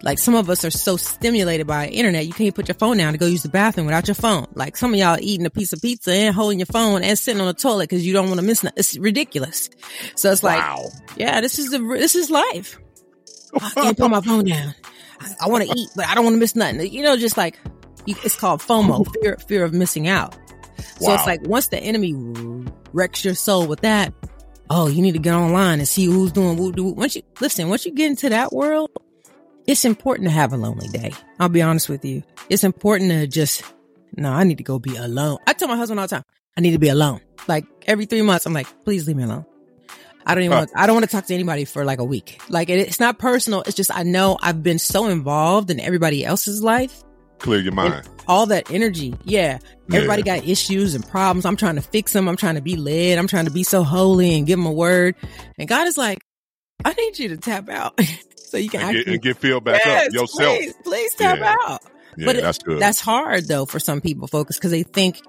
Like, some of us are so stimulated by internet, you can't put your phone down to go use the bathroom without your phone. Like, some of y'all eating a piece of pizza and holding your phone and sitting on the toilet because you don't want to miss nothing. It's ridiculous. So it's like, wow. yeah, this is, the, this is life. I can't put my phone down. I want to eat, but I don't want to miss nothing. You know, just like, it's called FOMO, fear, fear of missing out. So wow. it's like, once the enemy wrecks your soul with that, oh, you need to get online and see who's doing woo doo. Once you listen, once you get into that world, it's important to have a lonely day. I'll be honest with you. It's important to just, no, I need to go be alone. I tell my husband all the time, I need to be alone. Like, every three months, I'm like, please leave me alone. I don't even want to, I don't want to talk to anybody for like a week. Like, it, it's not personal. It's just, I know I've been so involved in everybody else's life. Clear your mind. All that energy. Yeah. Everybody yeah. got issues and problems. I'm trying to fix them. I'm trying to be led. I'm trying to be so holy and give them a word. And God is like, I need you to tap out so you can and get, and get filled back yes, up yourself. Please, please tap yeah. out. Yeah, but that's good. That's hard though for some people, Focus, because they think,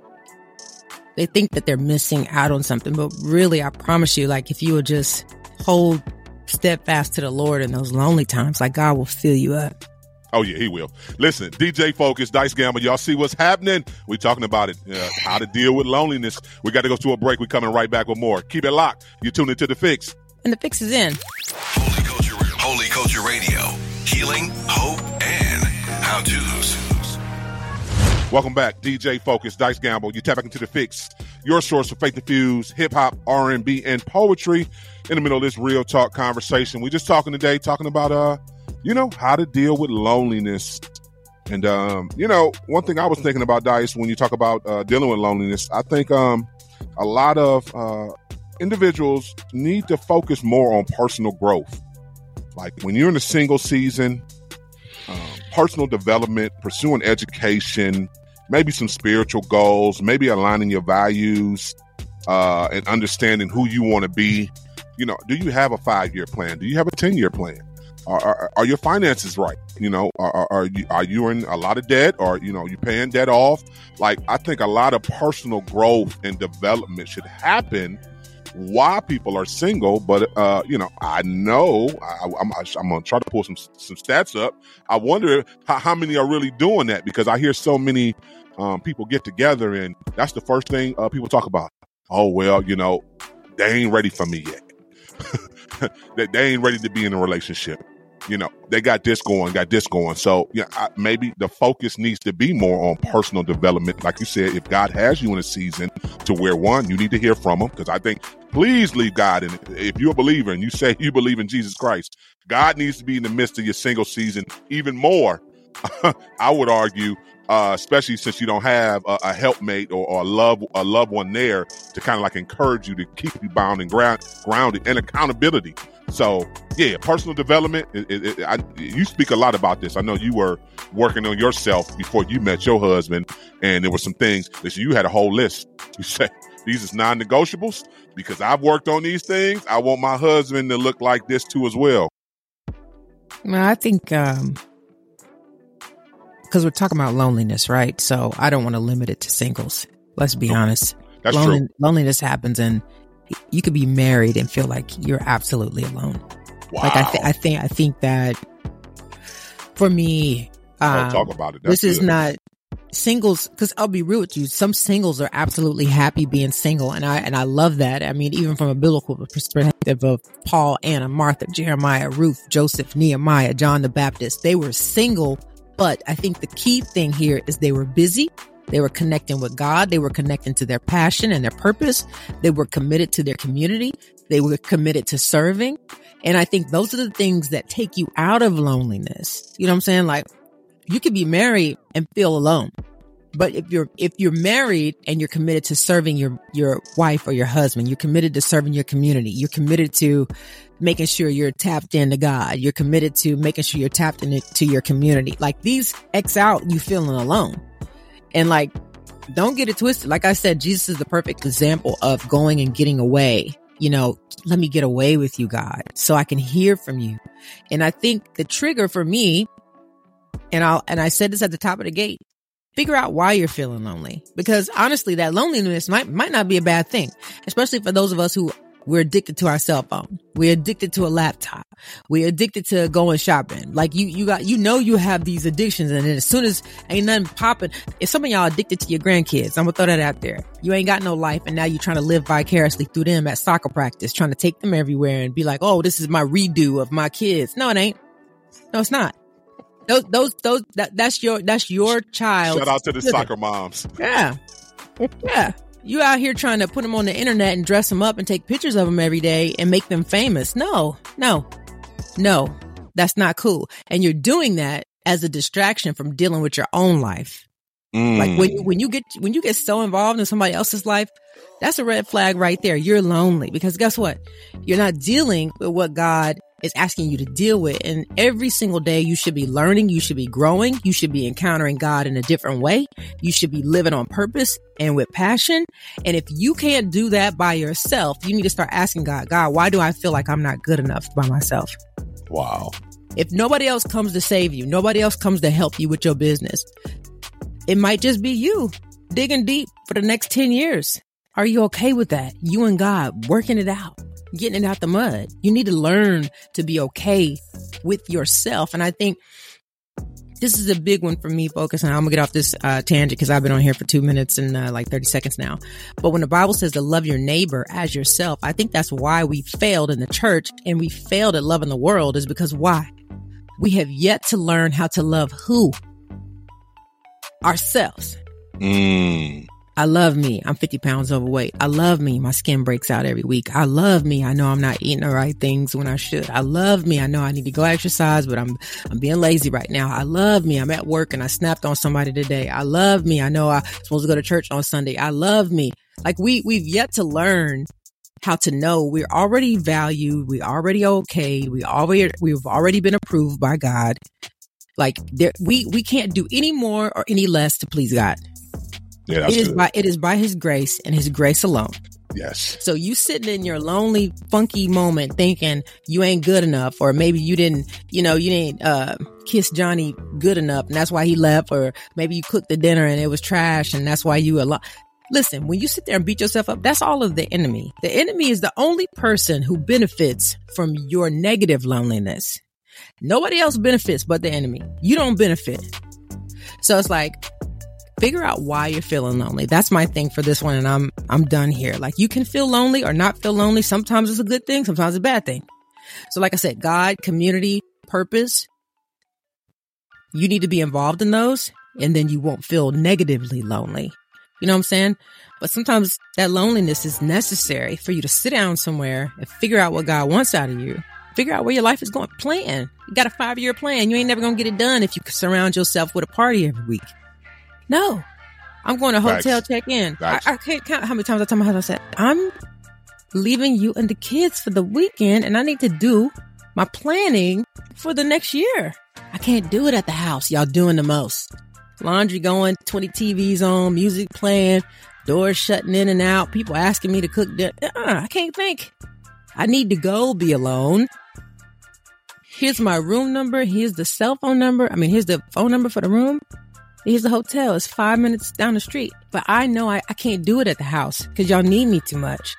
They think that they're missing out on something, but really, I promise you, like, if you will just hold steadfast to the Lord in those lonely times, like, God will fill you up. Oh, yeah, he will. Listen, D J Focus, Dice Gamble, y'all see what's happening. We're talking about it, uh, how to deal with loneliness. We got to go to a break. We're coming right back with more. Keep it locked. You're tuned into The Fix. And The Fix is in. Holy Culture, Holy Culture Radio, healing, hope, and how-tos. Welcome back, D J Focus, Dice Gamble. You tap back into The Fix, your source for faith-infused hip-hop, R and B, and poetry. In the middle of this real talk conversation, we're just talking today, talking about, uh, you know, how to deal with loneliness. And, um, you know, one thing I was thinking about, Dice, when you talk about uh, dealing with loneliness, I think um, a lot of uh, individuals need to focus more on personal growth. Like, when you're in a single season, um, personal development, pursuing education, maybe some spiritual goals, maybe aligning your values uh, and understanding who you want to be. You know, do you have a five-year plan? Do you have a ten-year plan? Are, are, are your finances right? You know, are, are, you, are you in a lot of debt, or, you know, you paying debt off? Like, I think a lot of personal growth and development should happen while people are single. But, uh, you know, I know I, I'm, I'm going to try to pull some some stats up. I wonder how, how many are really doing that, because I hear so many Um, people get together, and that's the first thing uh, people talk about. Oh, well, you know, they ain't ready for me yet. they, they ain't ready to be in a relationship. You know, they got this going, got this going. So yeah, I, maybe the focus needs to be more on personal development. Like you said, if God has you in a season to where, one, you need to hear from him, because I think, please leave God in it. If you're a believer and you say you believe in Jesus Christ, God needs to be in the midst of your single season even more. I would argue, Uh, especially since you don't have a, a helpmate or, or a love a loved one there to kind of like encourage you, to keep you bound and ground, grounded, and accountability. So yeah, personal development. It, it, it, I, you speak a lot about this. I know you were working on yourself before you met your husband, and there were some things that you had a whole list. You said, these is non-negotiables, because I've worked on these things. I want my husband to look like this too as well. Well, I think, um, because we're talking about loneliness, right? So I don't want to limit it to singles. Let's be honest. That's Lon- true. Loneliness happens, and you could be married and feel like you're absolutely alone. Wow. Like I, th- I think, I think that for me, um, talk about it. That's this good. Is not singles, because I'll be real with you, some singles are absolutely happy being single, and I and I love that. I mean, even from a biblical perspective of Paul, Anna, Martha, Jeremiah, Ruth, Joseph, Nehemiah, John the Baptist, they were single. But I think the key thing here is they were busy. They were connecting with God. They were connecting to their passion and their purpose. They were committed to their community. They were committed to serving. And I think those are the things that take you out of loneliness. You know what I'm saying? Like, you could be married and feel alone. But if you're, if you're married and you're committed to serving your, your wife or your husband, you're committed to serving your community, you're committed to making sure you're tapped into God, you're committed to making sure you're tapped into your community. Like, these X out you feeling alone. And like, don't get it twisted. Like I said, Jesus is the perfect example of going and getting away. You know, let me get away with you, God, so I can hear from you. And I think the trigger for me, and I'll, and I said this at the top of the gate, figure out why you're feeling lonely, because honestly, that loneliness might, might not be a bad thing, especially for those of us who we're addicted to our cell phone. We're addicted to a laptop. We're addicted to going shopping. Like, you, you got, you know, you have these addictions. And then as soon as ain't nothing popping, if some of y'all addicted to your grandkids, I'm going to throw that out there. You ain't got no life. And now you're trying to live vicariously through them at soccer practice, trying to take them everywhere and be like, oh, this is my redo of my kids. No, it ain't. No, it's not. Those, those, those, that, that's your, that's your child. Shout out to the living. Soccer moms. Yeah. Yeah. You out here trying to put them on the internet and dress them up and take pictures of them every day and make them famous. No, no, no, that's not cool. And you're doing that as a distraction from dealing with your own life. Mm. Like when you, when you get, when you get so involved in somebody else's life, that's a red flag right there. You're lonely, because guess what? You're not dealing with what God is asking you to deal with. And every single day you should be learning, you should be growing, you should be encountering God in a different way. You should be living on purpose and with passion. And if you can't do that by yourself, you need to start asking God, God, why do I feel like I'm not good enough by myself? Wow. If nobody else comes to save you, nobody else comes to help you with your business, it might just be you digging deep for the next ten years. Are you okay with that? You and God working it out, getting it out the mud. You need to learn to be okay with yourself. And I think this is a big one for me, Focus. And I'm going to get off this uh, tangent because I've been on here for two minutes and uh, like thirty seconds now. But when the Bible says to love your neighbor as yourself, I think that's why we failed in the church and we failed at loving the world, is because why? We have yet to learn how to love who? Ourselves. Mm. I love me. I'm fifty pounds overweight. I love me. My skin breaks out every week. I love me. I know I'm not eating the right things when I should. I love me. I know I need to go exercise, but I'm, I'm being lazy right now. I love me. I'm at work and I snapped on somebody today. I love me. I know I'm supposed to go to church on Sunday. I love me. Like we, we've yet to learn how to know we're already valued. We already okay. We already, we've already been approved by God. Like there, we, we can't do any more or any less to please God. Yeah, it is by, it is by his grace and his grace alone. Yes. So you sitting in your lonely, funky moment thinking you ain't good enough, or maybe you didn't, you know, you didn't uh, kiss Johnny good enough and that's why he left, or maybe you cooked the dinner and it was trash and that's why you a lot. Listen, when you sit there and beat yourself up, that's all of the enemy. The enemy is the only person who benefits from your negative loneliness. Nobody else benefits but the enemy. You don't benefit. So it's like, figure out why you're feeling lonely. That's my thing for this one. And I'm, I'm done here. Like, you can feel lonely or not feel lonely. Sometimes it's a good thing. Sometimes it's a bad thing. So like I said, God, community, purpose, you need to be involved in those, and then you won't feel negatively lonely. You know what I'm saying? But sometimes that loneliness is necessary for you to sit down somewhere and figure out what God wants out of you. Figure out where your life is going. Plan. You got a five year plan. You ain't never going to get it done if you surround yourself with a party every week. No, I'm going to hotel nice. check in. Nice. I, I can't count how many times I told my husband, I said, I'm leaving you and the kids for the weekend and I need to do my planning for the next year. I can't do it at the house. Y'all doing the most. Laundry going, twenty T Vs on, music playing, doors shutting in and out, people asking me to cook dinner. Uh-uh, I can't think. I need to go be alone. Here's my room number. Here's the cell phone number. I mean, here's the phone number for the room. Here's the hotel. It's five minutes down the street. But I know I, I can't do it at the house because y'all need me too much.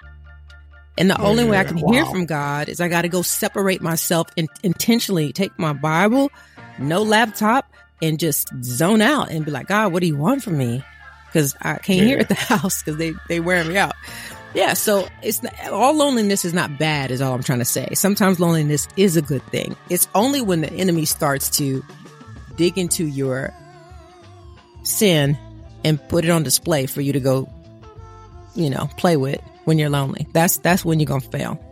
And the yeah, only way I can wow. hear from God is I got to go separate myself in, intentionally. Take my Bible, no laptop, and just zone out and be like, God, what do you want from me? Because I can't yeah. hear at the house because they, they wearing me out. Yeah, so it's not, all loneliness is not bad is all I'm trying to say. Sometimes loneliness is a good thing. It's only when the enemy starts to dig into your sin and put it on display for you to go, you know, play with when you're lonely. That's that's when you're going to fail.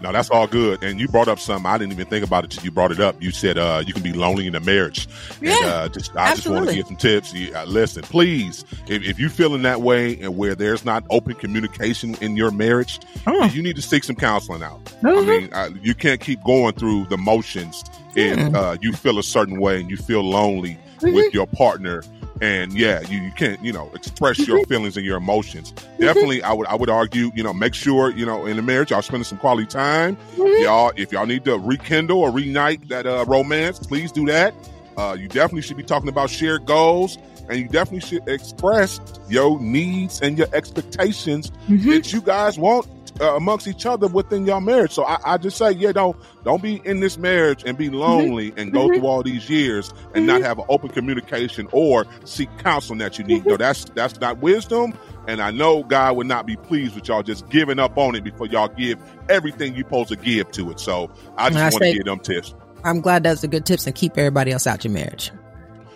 No, that's all good. And you brought up something I didn't even think about it till you brought it up. You said uh, you can be lonely in a marriage. Yeah, and, uh, just, I absolutely. just want to get some tips. You, uh, listen, please, if, if you're feeling that way and where there's not open communication in your marriage, oh. you need to seek some counseling out. Mm-hmm. I mean, uh, you can't keep going through the motions if mm-hmm. uh, you feel a certain way and you feel lonely mm-hmm. with your partner. And yeah, you, you can't, you know, express mm-hmm. your feelings and your emotions. Mm-hmm. Definitely, I would I would argue, you know, make sure, you know, in the marriage, y'all spending some quality time. Mm-hmm. Y'all, if y'all need to rekindle or reignite that uh, romance, please do that. Uh, you definitely should be talking about shared goals, and you definitely should express your needs and your expectations mm-hmm. that you guys want uh, amongst each other within your marriage. So I, I just say, yeah, don't don't be in this marriage and be lonely mm-hmm. and go mm-hmm. through all these years and mm-hmm. not have an open communication or seek counseling that you need. Mm-hmm. No, that's that's not wisdom. And I know God would not be pleased with y'all just giving up on it before y'all give everything you're supposed to give to it. So I just want to give them tips. I'm glad that's the good tips, and keep everybody else out your marriage.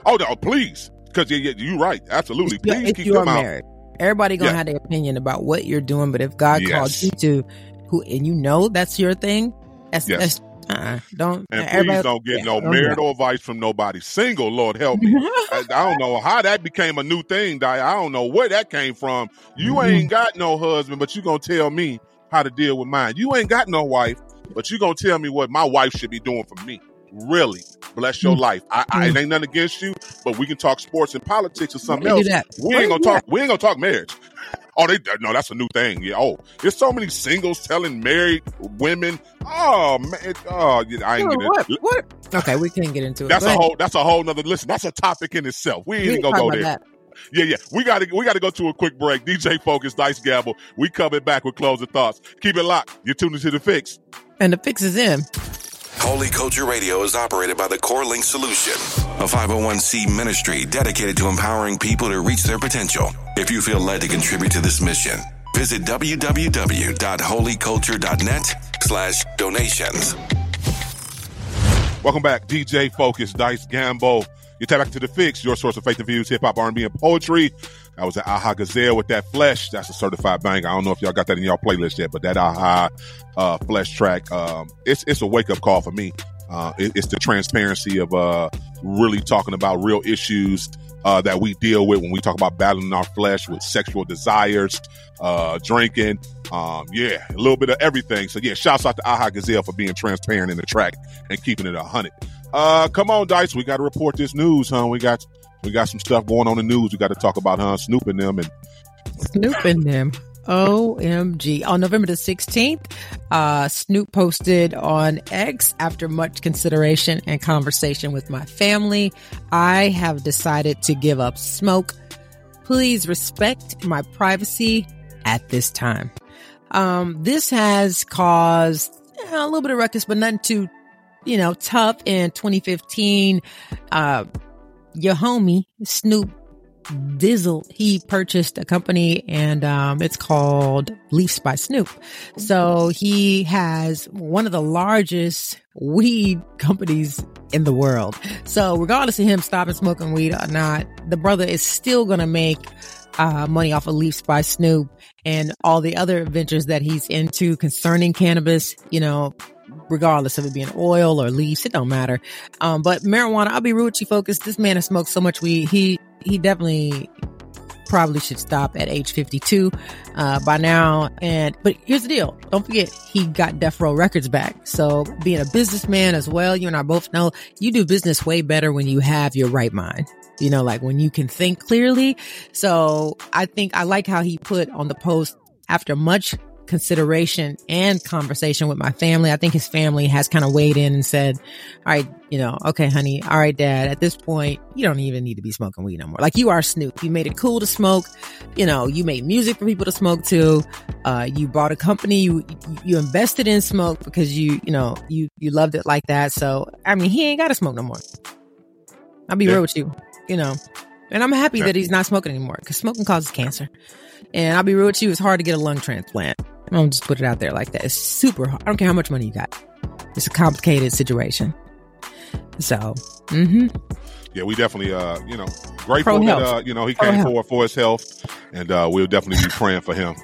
Oh, no, please. Because yeah, yeah, you're right. Absolutely. Please yeah, if keep you them are out. Married. Everybody gonna yeah. have their opinion about what you're doing, but if God yes. called you to, who and you know that's your thing, that's, yes. that's uh-uh. don't. And please don't get yeah, no don't marital know. advice from nobody. Single, Lord help me. I, I don't know how that became a new thing. Di. I don't know where that came from. You mm-hmm. ain't got no husband, but you gonna tell me how to deal with mine. You ain't got no wife, but you gonna tell me what my wife should be doing for me. Really, bless your mm-hmm. life. I, I it ain't nothing against you, but we can talk sports and politics or something else. We ain't gonna talk. We ain't gonna talk marriage. Oh, they no, that's a new thing. Yeah. Oh, there's so many singles telling married women. Oh man. Oh, yeah, I ain't getting what, it. What? Okay, we can't get into it. That's Go a ahead. whole. That's a whole nother. Listen, that's a topic in itself. We ain't we gonna go there. That. Yeah, yeah. We gotta we gotta go to a quick break. D J Focus, Dice Gamble. We coming back with closing thoughts. Keep it locked. You're tuning to The Fix, and The Fix is in. Holy Culture Radio is operated by the CoreLink Solution, a five oh one c ministry dedicated to empowering people to reach their potential. If you feel led to contribute to this mission, visit w w w dot holy culture dot net slash donations. Welcome back, D J Focus, Dice Gamble. You tap back to The Fix, your source of faith and views, hip-hop, R and B, and poetry. That was an Aha Gazelle with that Flesh. That's a certified banger. I don't know if y'all got that in y'all playlist yet, but that Aha uh, Flesh track, um, it's it's a wake-up call for me. Uh, it, it's the transparency of uh, really talking about real issues uh, that we deal with when we talk about battling our flesh with sexual desires, uh, drinking, um, yeah, a little bit of everything. So, yeah, shouts out to Aha Gazelle for being transparent in the track and keeping it one hundred. Uh, come on, Dice. We got to report this news, huh? We got... We got some stuff going on in the news we got to talk about, huh? Snoop and them. And- Snoop and them. O M G. On November the sixteenth, uh, Snoop posted on X, after much consideration and conversation with my family, I have decided to give up smoke. Please respect my privacy at this time. Um, this has caused you know, a little bit of ruckus, but nothing too, you know, tough. In twenty fifteen, uh, your homie, Snoop Dizzle, he purchased a company, and um, it's called Leafs by Snoop. So he has one of the largest weed companies in the world. So regardless of him stopping smoking weed or not, the brother is still going to make uh, money off of Leafs by Snoop and all the other ventures that he's into concerning cannabis, you know, regardless of it being oil or leaves, it don't matter. Um, but marijuana, I'll be real with you, Focus. This man has smoked so much weed. He, he definitely probably should stop at age fifty-two, uh, by now. And, but here's the deal. Don't forget, he got Death Row Records back. So being a businessman as well, you and I both know you do business way better when you have your right mind. You know, like when you can think clearly. So I think I like how he put on the post, after much consideration and conversation with my family. I think his family has kind of weighed in and said, all right, you know, okay, honey. All right, dad, at this point, you don't even need to be smoking weed no more. Like, you are Snoop. You made it cool to smoke. You know, you made music for people to smoke to. Uh, you bought a company. You, you invested in smoke because you, you know, you, you loved it like that. So, I mean, he ain't got to smoke no more. I'll be yeah. real with you, you know. And I'm happy yeah. that he's not smoking anymore, because smoking causes cancer. And I'll be real with you, it's hard to get a lung transplant. I'll just put it out there like that. It's super hard. I don't care how much money you got. It's a complicated situation. So, mm-hmm. yeah, we definitely, uh, you know, grateful that, uh, you know, he came forward for his health. And uh, we'll definitely be praying for him.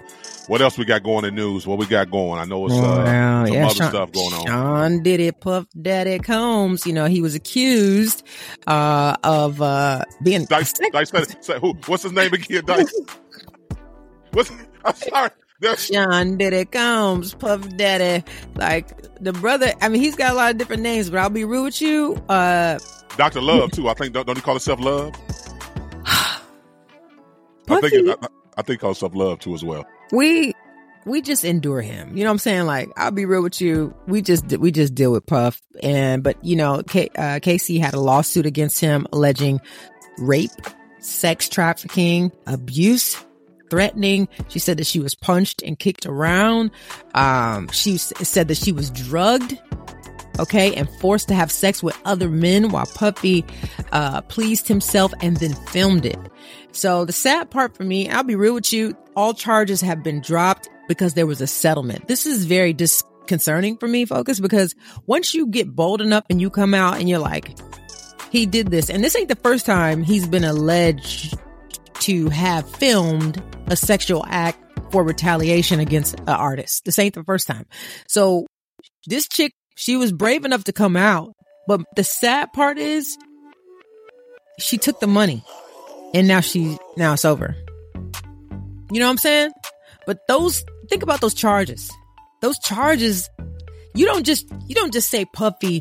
What else we got going in news? What we got going? I know it's uh, wow, some yeah, other Sean, stuff going on. Sean Diddy, Puff Daddy Combs. You know, he was accused uh, of uh, being... Dice, Dice, say, who? What's his name again, Dice? What's, I'm sorry. That's... Sean Diddy Combs, Puff Daddy. Like, the brother... I mean, he's got a lot of different names, but I'll be rude with you. Uh, Doctor Love, too. I think, don't, don't he call himself Love? I think, I, I think he calls himself Love, too, as well. We we just endure him. You know what I'm saying? Like, I'll be real with you. We just we just deal with Puff. And but, you know, K, uh, K C had a lawsuit against him alleging rape, sex trafficking, abuse, threatening. She said that she was punched and kicked around. Um, she said that she was drugged. Okay, and forced to have sex with other men while Puffy uh, pleased himself and then filmed it. So the sad part for me, I'll be real with you, all charges have been dropped because there was a settlement. This is very disconcerting for me, Focus, because once you get bold enough and you come out and you're like, he did this. And this ain't the first time he's been alleged to have filmed a sexual act for retaliation against an artist. This ain't the first time. So this chick, she was brave enough to come out, but the sad part is she took the money and now she, now it's over. You know what I'm saying? But those, think about those charges. Those charges, you don't just, you don't just say Puffy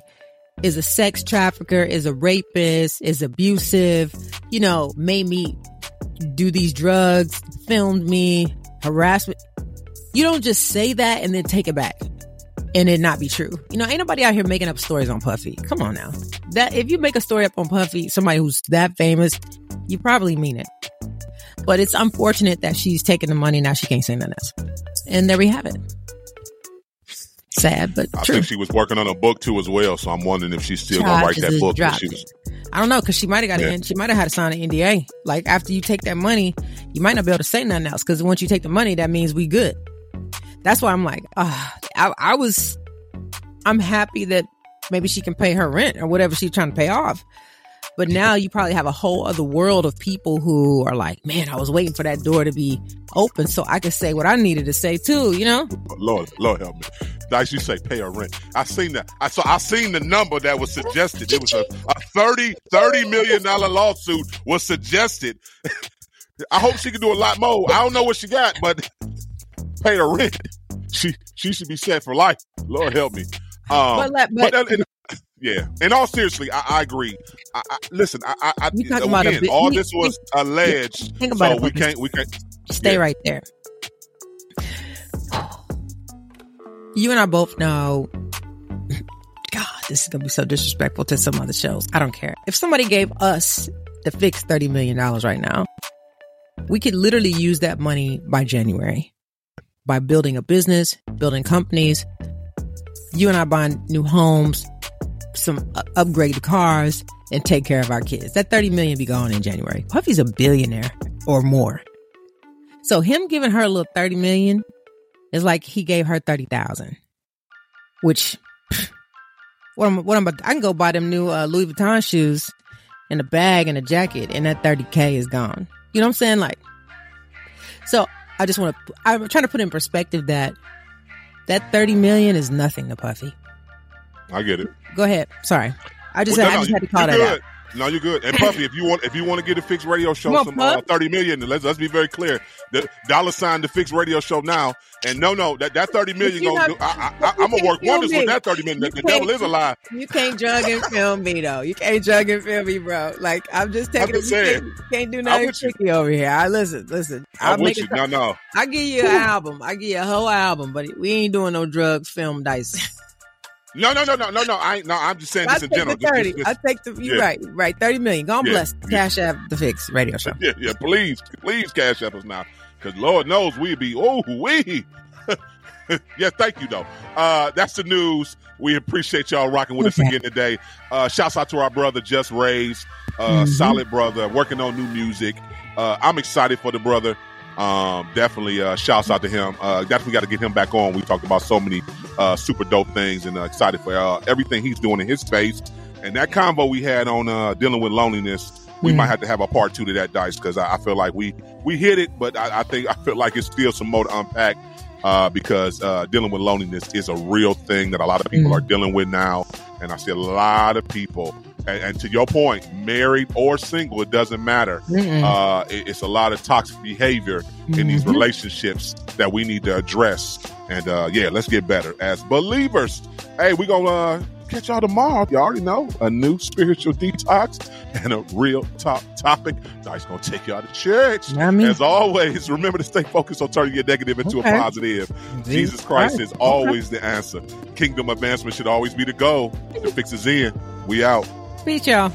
is a sex trafficker, is a rapist, is abusive, you know, made me do these drugs, filmed me, harassment. You don't just say that and then take it back and it not be true. You know, ain't nobody out here making up stories on Puffy. Come on now. That if you make a story up on Puffy, somebody who's that famous, you probably mean it. But it's unfortunate that she's taking the money. Now she can't say nothing else. And there we have it. Sad, but I true. think she was working on a book too as well. So I'm wondering if she's still going to write that book. She was... I don't know. Cause she might have got yeah. an, she might have had to sign an N D A. Like after you take that money, you might not be able to say nothing else. Cause once you take the money, that means we good. That's why I'm like, ah, uh, I, I was, I'm happy that maybe she can pay her rent or whatever she's trying to pay off. But now you probably have a whole other world of people who are like, man, I was waiting for that door to be open so I could say what I needed to say too, you know? Lord, Lord help me. Dice, you say pay her rent. I seen that. I saw. I seen the number that was suggested. It was a, a thirty, thirty million dollars lawsuit was suggested. I hope she can do a lot more. I don't know what she got, but... Pay her rent. She she should be set for life. Lord help me. Um, but, but, but that, and, yeah. In all seriously, I, I agree. I, I, listen, I, I again, about a, all he, this was he, alleged. Think about so it. We can't. We can't. Stay yeah. right there. You and I both know. God, this is gonna be so disrespectful to some other shows. I don't care. If somebody gave us the fix thirty million dollars right now, we could literally use that money by January. By building a business, building companies, you and I buying new homes, some upgraded cars, and take care of our kids. That thirty million be gone in January. Puffy's a billionaire or more. So him giving her a little thirty million is like he gave her thirty thousand, which pff, what I'm, what I'm about, I can go buy them new uh, Louis Vuitton shoes and a bag and a jacket and that thirty K is gone. You know what I'm saying? Like, so I just want to, I'm trying to put in perspective that that thirty million is nothing to Puffy. I get it. Go ahead. Sorry. I just, well, had, no, I just no, had to call that good. out. No, you're good. And Puffy, if you want, if you want to get a Fix Radio Show, on, some uh, thirty million, let's, let's be very clear. The dollar sign the Fix Radio Show now. And no, no, that, that thirty million, gonna, know, I, I, I, I'm going to work wonders me. with that thirty million. The, the devil is alive. You can't drug and film me though. You can't drug and film me, bro. Like I'm just taking I'm just it. Saying, you can't, can't do nothing tricky you. over here. I listen, listen. I'll make it. No, no. I give you an Ooh. album. I give you a whole album, but we ain't doing no drug film Dice. No, no, no, no, no, no. I ain't, no, I'm just saying this in general. thirty Just, just, I take the, you're yeah. right, right. thirty million. God yeah, bless yeah. Cash App the Fix Radio Show. Yeah, yeah. Please, please Cash App us now. Cause Lord knows we'd be, oh, we. Yeah, thank you though. Uh, that's the news. We appreciate y'all rocking with okay. us again today. Uh, shouts out to our brother Jus Rzd. uh, mm-hmm. solid brother, working on new music. Uh, I'm excited for the brother. Um, definitely uh, shouts out to him. Uh, definitely got to get him back on. We talked about so many uh, super dope things, and uh, excited for uh, everything he's doing in his space. And that combo we had on uh, dealing with loneliness, we mm. might have to have a part two to that, Dice, because I, I feel like we we hit it, but I, I think I feel like it's still some more to unpack. Uh, because uh, dealing with loneliness is a real thing that a lot of people mm. are dealing with now. And I see a lot of people, and, and to your point, married or single, it doesn't matter. Uh, it, it's a lot of toxic behavior mm-hmm. in these relationships that we need to address. And uh, yeah, let's get better as believers. Hey, we're going to uh, catch y'all tomorrow. You already know, a new spiritual detox and a real top topic. Dice going to take y'all to church. I mean, as always, remember to stay focused on turning your negative into okay. a positive. Indeed. Jesus Christ right. is always okay. the answer. Kingdom advancement should always be the goal. The fix is in. We out. Peace, y'all.